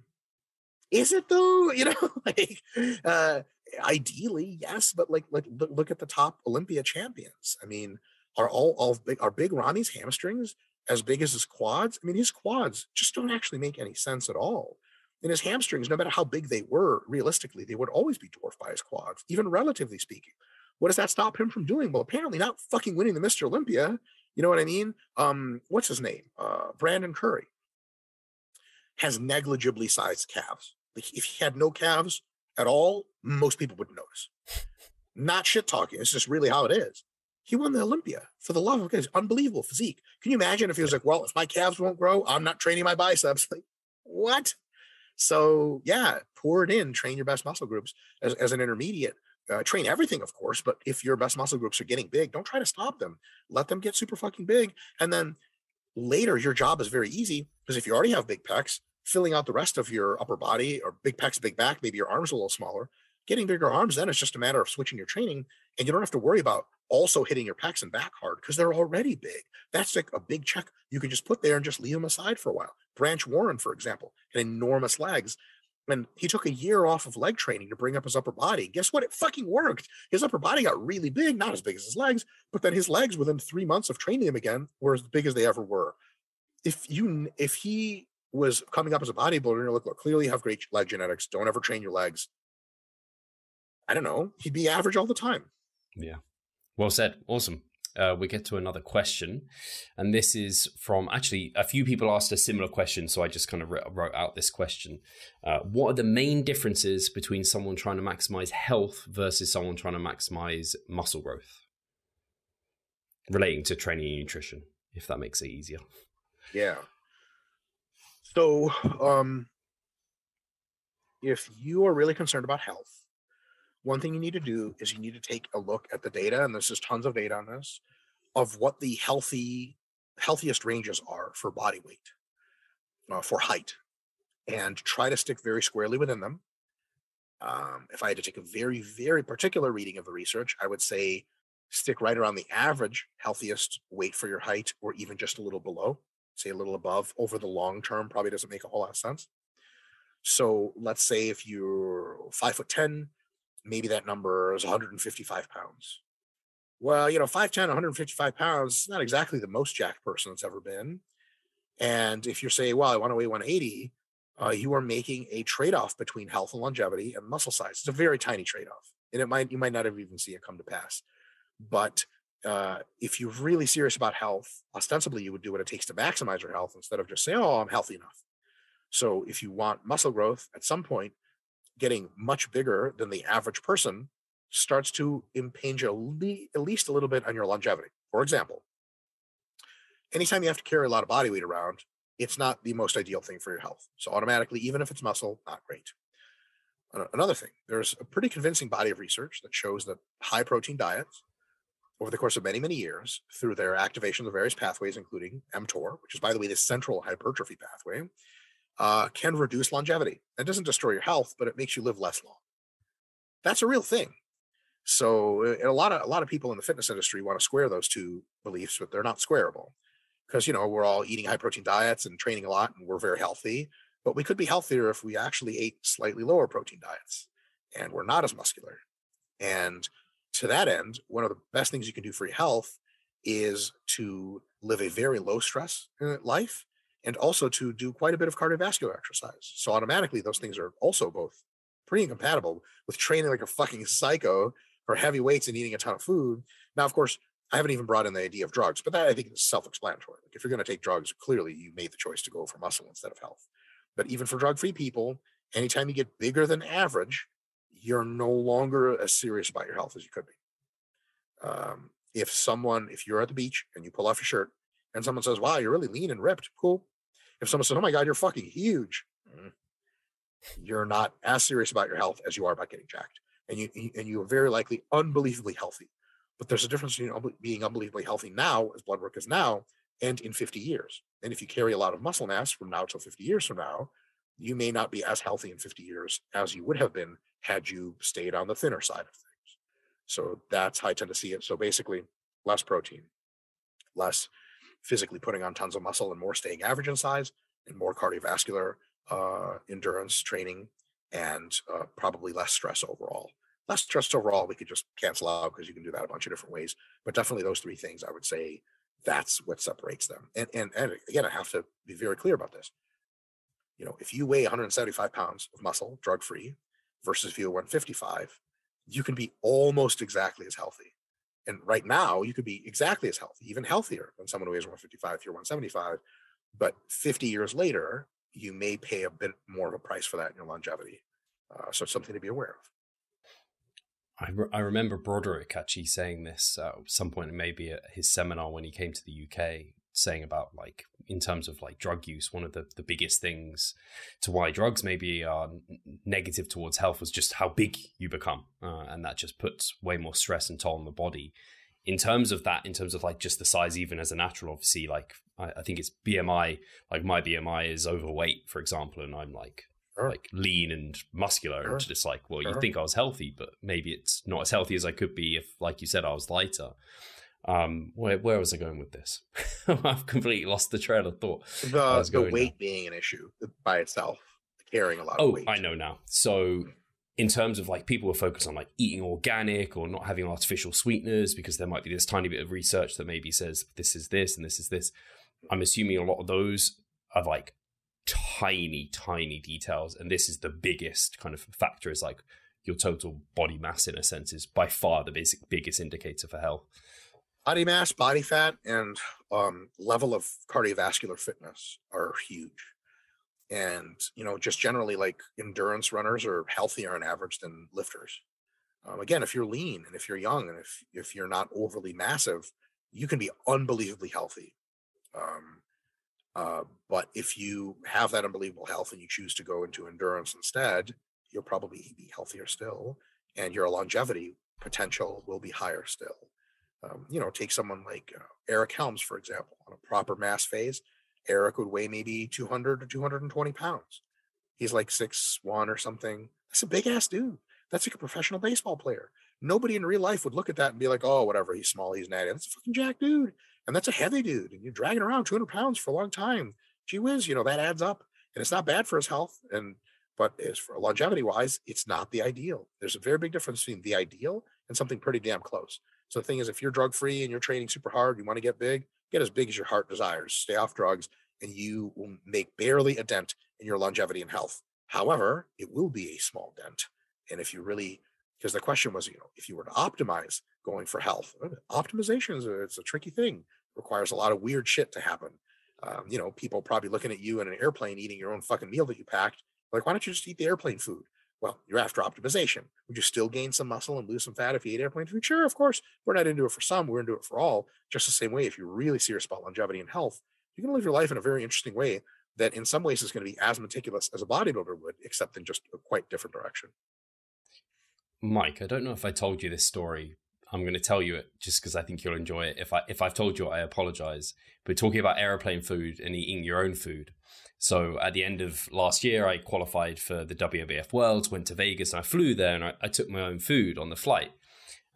is it though? You know, like uh, ideally, yes, but like, like look at the top Olympia champions. I mean, are all, all big, are Big Ramy's hamstrings as big as his quads? I mean, his quads just don't actually make any sense at all. And his hamstrings, no matter how big they were, realistically, they would always be dwarfed by his quads, even relatively speaking. What does that stop him from doing? Well, apparently not fucking winning the Mister Olympia. You know what I mean? Um, what's his name? Uh, Brandon Curry has negligibly sized calves. Like, if he had no calves at all, most people wouldn't notice. Not shit talking. It's just really how it is. He won the Olympia for the love of God. Unbelievable physique. Can you imagine if he was like, well, if my calves won't grow, I'm not training my biceps. Like, what? So yeah, pour it in, train your best muscle groups as, as an intermediate. Uh, train everything, of course, but if your best muscle groups are getting big, don't try to stop them. Let them get super fucking big. And then later, your job is very easy, because if you already have big pecs, filling out the rest of your upper body, or big pecs, big back, maybe your arms a little smaller, getting bigger arms, then it's just a matter of switching your training, and you don't have to worry about also hitting your pecs and back hard because they're already big. That's like a big check you can just put there and just leave them aside for a while. Branch Warren, for example, had enormous legs, and he took a year off of leg training to bring up his upper body. Guess what? It fucking worked. His upper body got really big, not as big as his legs, but then his legs within three months of training him again were as big as they ever were. If you, if he was coming up as a bodybuilder, and you're like, look, clearly you have great leg genetics. Don't ever train your legs. I don't know. He'd be average all the time. Yeah. Well said. Awesome. Uh, we get to another question, and this is from actually a few people asked a similar question, so I just kind of wrote out this question. Uh, what are the main differences between someone trying to maximize health versus someone trying to maximize muscle growth, relating to training and nutrition, if that makes it easier? Yeah. So um, if you are really concerned about health, one thing you need to do is you need to take a look at the data, and there's just tons of data on this, of what the healthy, healthiest ranges are for body weight, uh, for height, and try to stick very squarely within them. Um, if I had to take a very, very particular reading of the research, I would say stick right around the average healthiest weight for your height, or even just a little below, say a little above. Over the long term, probably doesn't make a whole lot of sense. So let's say if you're five foot ten, maybe that number is one hundred fifty-five pounds. Well, you know, five ten, one hundred fifty-five pounds, it's not exactly the most jacked person that's ever been. And if you say, well, I want to weigh one eighty, uh, you are making a trade-off between health and longevity and muscle size. It's a very tiny trade-off, and it might, you might not have even seen it come to pass. But uh, if you're really serious about health, ostensibly you would do what it takes to maximize your health instead of just saying, oh, I'm healthy enough. So if you want muscle growth at some point, getting much bigger than the average person starts to impinge at least a little bit on your longevity. For example, anytime you have to carry a lot of body weight around, it's not the most ideal thing for your health. So automatically, even if it's muscle, not great. Another thing, there's a pretty convincing body of research that shows that high protein diets over the course of many, many years, through their activation of various pathways, including mTOR, which is, by the way, the central hypertrophy pathway, Uh, can reduce longevity. That doesn't destroy your health, but it makes you live less long. That's a real thing. So a lot of a lot of people in the fitness industry want to square those two beliefs, but they're not squareable, because you know we're all eating high protein diets and training a lot, and we're very healthy. But we could be healthier if we actually ate slightly lower protein diets, and we're not as muscular. And to that end, one of the best things you can do for your health is to live a very low stress life, and also to do quite a bit of cardiovascular exercise. So automatically, those things are also both pretty incompatible with training like a fucking psycho for heavy weights and eating a ton of food. Now, of course, I haven't even brought in the idea of drugs, but that I think is self-explanatory. Like if you're going to take drugs, clearly you made the choice to go for muscle instead of health. But even for drug-free people, anytime you get bigger than average, you're no longer as serious about your health as you could be. Um, if someone, if you're at the beach and you pull off your shirt and someone says, wow, you're really lean and ripped, cool. If someone says, oh my God, you're fucking huge, you're not as serious about your health as you are about getting jacked. And you and you are very likely unbelievably healthy. But there's a difference between being unbelievably healthy now, as blood work is now, and in fifty years. And if you carry a lot of muscle mass from now till fifty years from now, you may not be as healthy in fifty years as you would have been had you stayed on the thinner side of things. So that's how I tend to see it. So basically, less protein, less physically putting on tons of muscle, and more staying average in size, and more cardiovascular uh, endurance training, and uh, probably less stress overall. Less stress overall, we could just cancel out because you can do that a bunch of different ways. But definitely those three things, I would say, that's what separates them. And and and again, I have to be very clear about this. You know, if you weigh one hundred seventy-five pounds of muscle, drug-free, versus if you were one fifty-five, you can be almost exactly as healthy. And right now, you could be exactly as healthy, even healthier than someone who weighs one fifty-five if you're one seventy-five. But fifty years later, you may pay a bit more of a price for that in your longevity. Uh, so it's something to be aware of. I, re- I remember Broderick actually saying this at some point, maybe at his seminar when he came to the U K, saying about, like, in terms of like drug use, one of the, the biggest things to why drugs maybe are negative towards health was just how big you become. Uh, and that just puts way more stress and toll on the body. In terms of that, in terms of like just the size, even as a natural, obviously, like I, I think it's B M I, like my B M I is overweight, for example, and I'm like, sure. like lean and muscular. Sure. And just like, well, sure. you think I was healthy, but maybe it's not as healthy as I could be if, like you said, I was lighter. Um, where, where was I going with this? I've completely lost the trail of thought. The, the weight now. being an issue by itself, carrying a lot oh, of weight. Oh, I know now. So in terms of like people were focused on like eating organic or not having artificial sweeteners, because there might be this tiny bit of research that maybe says this is this and this is this. I'm assuming a lot of those are like tiny, tiny details. And this is the biggest kind of factor, is like your total body mass, in a sense, is by far the basic biggest indicator for health. Body mass, body fat, and um, level of cardiovascular fitness are huge. And, you know, just generally like endurance runners are healthier on average than lifters. Um, again, if you're lean and if you're young and if, if you're not overly massive, you can be unbelievably healthy. Um, uh, but if you have that unbelievable health and you choose to go into endurance instead, you'll probably be healthier still. And your longevity potential will be higher still. Um, you know, take someone like uh, Eric Helms, for example, on a proper mass phase. Eric would weigh maybe two hundred to two hundred twenty pounds. He's like six one or something. That's a big ass dude. That's like a professional baseball player. Nobody in real life would look at that and be like, oh, whatever, he's small, he's natty. That's a fucking jack dude. And that's a heavy dude. And you're dragging around two hundred pounds for a long time. Gee whiz, you know, that adds up. And it's not bad for his health. And but as for longevity wise, it's not the ideal. There's a very big difference between the ideal and something pretty damn close. So the thing is, if you're drug free and you're training super hard, you want to get big, get as big as your heart desires, stay off drugs, and you will make barely a dent in your longevity and health. However, it will be a small dent. And if you really, because the question was, you know, if you were to optimize going for health, optimization is a, it's a tricky thing, requires a lot of weird shit to happen. Um, you know, people probably looking at you in an airplane, eating your own fucking meal that you packed. Like, why don't you just eat the airplane food? Well, you're after optimization. Would you still gain some muscle and lose some fat if you ate airplane food? Sure, of course. We're not into it for some. We're into it for all. Just the same way, if you're really serious about longevity and health, you're going to live your life in a very interesting way that in some ways is going to be as meticulous as a bodybuilder would, except in just a quite different direction. Mike, I don't know if I told you this story. I'm going to tell you it just because I think you'll enjoy it. If, I, if I've told you, I apologize. But talking about airplane food and eating your own food. So at the end of last year, I qualified for the W B F Worlds, went to Vegas, and I flew there, and I, I took my own food on the flight.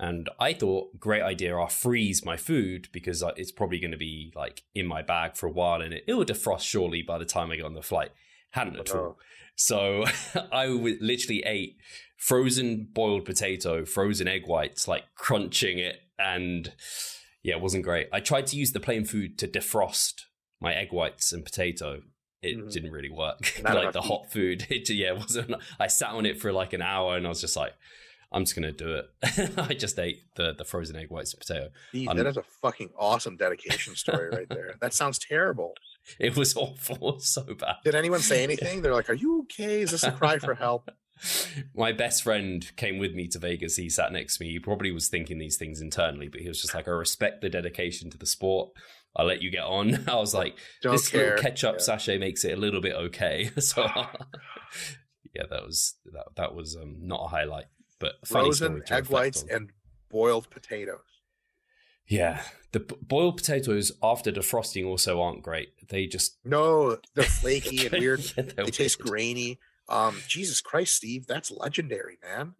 And I thought, great idea, I'll freeze my food because it's probably going to be like in my bag for a while, and it, it will defrost surely by the time I get on the flight. Hadn't at all. So I literally ate frozen boiled potato, frozen egg whites, like crunching it, and yeah, it wasn't great. I tried to use the plain food to defrost my egg whites and potato. It mm-hmm. didn't really work. Like the hot food, it, yeah, it wasn't. I sat on it for like an hour, and I was just like, I'm just gonna do it. I just ate the the frozen egg whites and potato. Dude, that is a fucking awesome dedication story right there. That sounds terrible. It was awful, so bad. Did anyone say anything? They're like, "Are you okay? Is this a cry for help?" My best friend came with me to Vegas. He sat next to me. He probably was thinking these things internally, but he was just like, I respect the dedication to the sport. I'll let you get on. I was like, Don't this care. Little ketchup yeah. sachet makes it a little bit okay. So yeah, that was that, that was um, not a highlight, but funny frozen egg whites on. And boiled potatoes. Yeah, the boiled potatoes after defrosting also aren't great. They just no, they're flaky and weird. Yeah, they weird. Taste grainy. Um, Jesus Christ, Steve, that's legendary, man.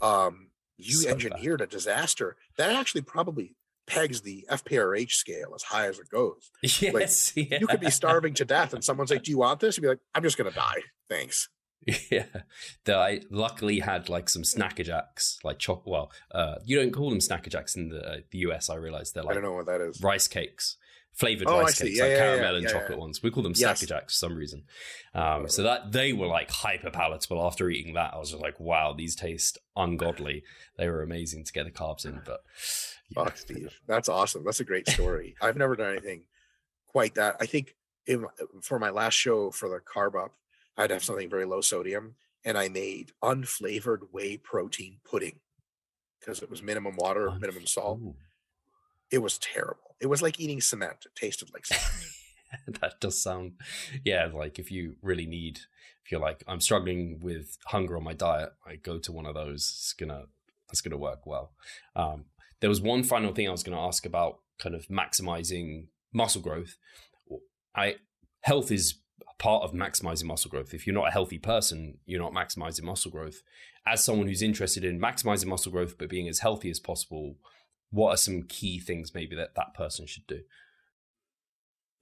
Um, you so engineered bad. A disaster. That actually probably pegs the F P R H scale as high as it goes. Yes, like, yeah. You could be starving to death, and someone's like, "Do you want this?" You'd be like, "I'm just gonna die. Thanks." Yeah, that I luckily had like some snacker jacks, like chop. Well, uh, you don't call them snacker jacks in the, uh, the U S. I realized they're like I don't know what that is. Rice cakes, flavored oh, rice cakes, yeah, like yeah, caramel yeah, and yeah, chocolate yeah. ones. We call them yes. snacker jacks for some reason. Um, so that they were like hyper palatable. After eating that, I was just like, wow, these taste ungodly. They were amazing to get the carbs in. But yeah. Fuck, Steve, that's awesome. That's a great story. I've never done anything quite that. I think in, for my last show for the carb up, I'd have something very low sodium, and I made unflavored whey protein pudding. because it was minimum water, or minimum salt. Ooh. It was terrible. It was like eating cement. It tasted like cement. That does sound, yeah, like if you really need, if you're like, I'm struggling with hunger on my diet, I go to one of those. It's gonna, that's gonna work well. Um, there was one final thing I was gonna ask about, kind of maximizing muscle growth. I health is part of maximizing muscle growth. If you're not a healthy person, you're not maximizing muscle growth. As someone who's interested in maximizing muscle growth but being as healthy as possible, what are some key things maybe that that person should do?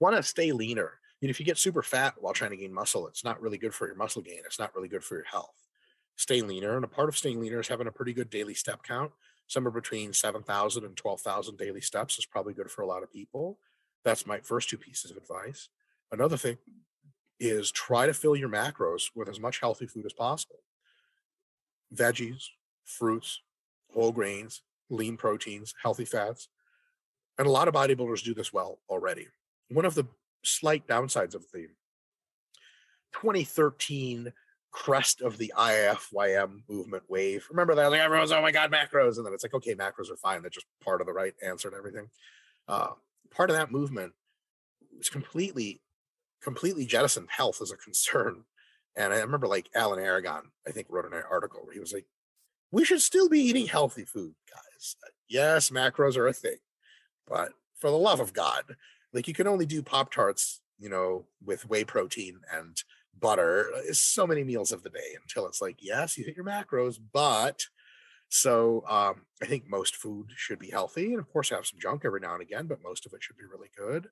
Want to stay leaner. You know, if you get super fat while trying to gain muscle, it's not really good for your muscle gain. It's not really good for your health. Stay leaner. And a part of staying leaner is having a pretty good daily step count. Somewhere between seven thousand and twelve thousand daily steps is probably good for a lot of people. That's my first two pieces of advice. Another thing is try to fill your macros with as much healthy food as possible. Veggies, fruits, whole grains, lean proteins, healthy fats. And a lot of bodybuilders do this well already. One of the slight downsides of the twenty thirteen crest of the I F Y M movement wave. Remember that? Like everyone's, oh my God, macros. And then it's like, okay, macros are fine. They're just part of the right answer to everything. Uh, part of that movement was completely, completely jettisoned health as a concern. And I remember like Alan Aragon, I think, wrote an article where he was like, we should still be eating healthy food, guys. Yes, macros are a thing, but for the love of God, like you can only do Pop-Tarts, you know, with whey protein and butter is so many meals of the day until it's like, yes, you hit your macros, but so um, I think most food should be healthy and of course have some junk every now and again, but most of it should be really good.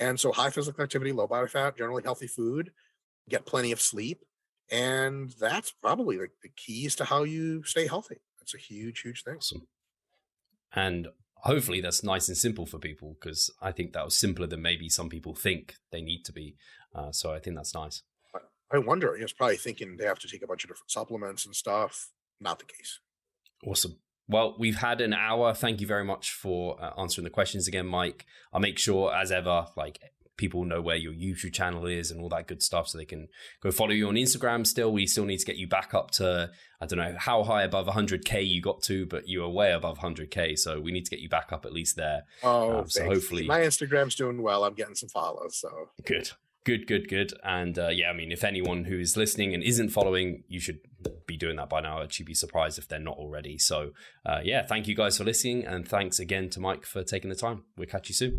And so high physical activity, low body fat, generally healthy food, get plenty of sleep. And that's probably like the keys to how you stay healthy. That's a huge, huge thing. Awesome. And hopefully that's nice and simple for people, because I think that was simpler than maybe some people think they need to be. Uh, so I think that's nice. I wonder, he was probably thinking they have to take a bunch of different supplements and stuff. Not the case. Awesome. Well, we've had an hour. Thank you very much for uh, answering the questions again, Mike. I'll make sure as ever, like people know where your YouTube channel is and all that good stuff so they can go follow you on Instagram still. We still need to get you back up to, I don't know how high above one hundred K you got to, but you were way above one hundred K. So we need to get you back up at least there. Oh, um, so hopefully my Instagram's doing well. I'm getting some follows. So good, good, good, good. And uh, yeah, I mean, if anyone who is listening and isn't following, you should be doing that by now. I'd be surprised if they're not already. So uh, yeah, thank you guys for listening. And thanks again to Mike for taking the time. We'll catch you soon.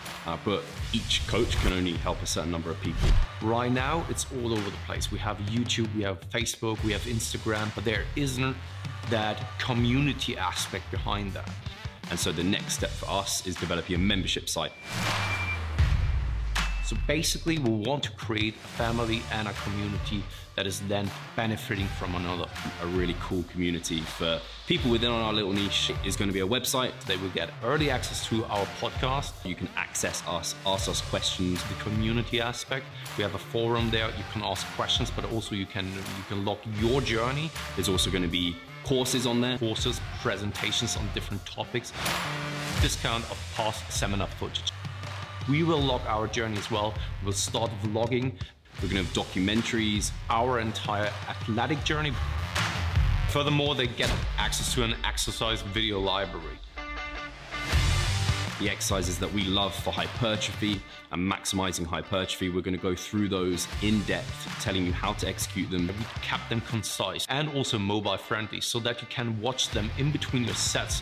uh, but each coach can only help a certain number of people. Right now, it's all over the place. We have YouTube, we have Facebook, we have Instagram, but there isn't that community aspect behind that. And so the next step for us is developing a membership site. So basically, we want to create a family and a community that is then benefiting from another. A really cool community for people within our little niche is going to be a website. They will get early access to our podcast. You can access us, ask us questions. The community aspect, we have a forum there. You can ask questions, but also you can, you can log your journey. There's also going to be courses on there, courses, presentations on different topics, discount of past seminar footage. We will log our journey as well. We'll start vlogging. We're gonna have documentaries, our entire athletic journey. Furthermore, they get access to an exercise video library. The exercises that we love for hypertrophy and maximizing hypertrophy, we're going to go through those in depth, telling you how to execute them. We kept them concise and also mobile friendly so that you can watch them in between your sets.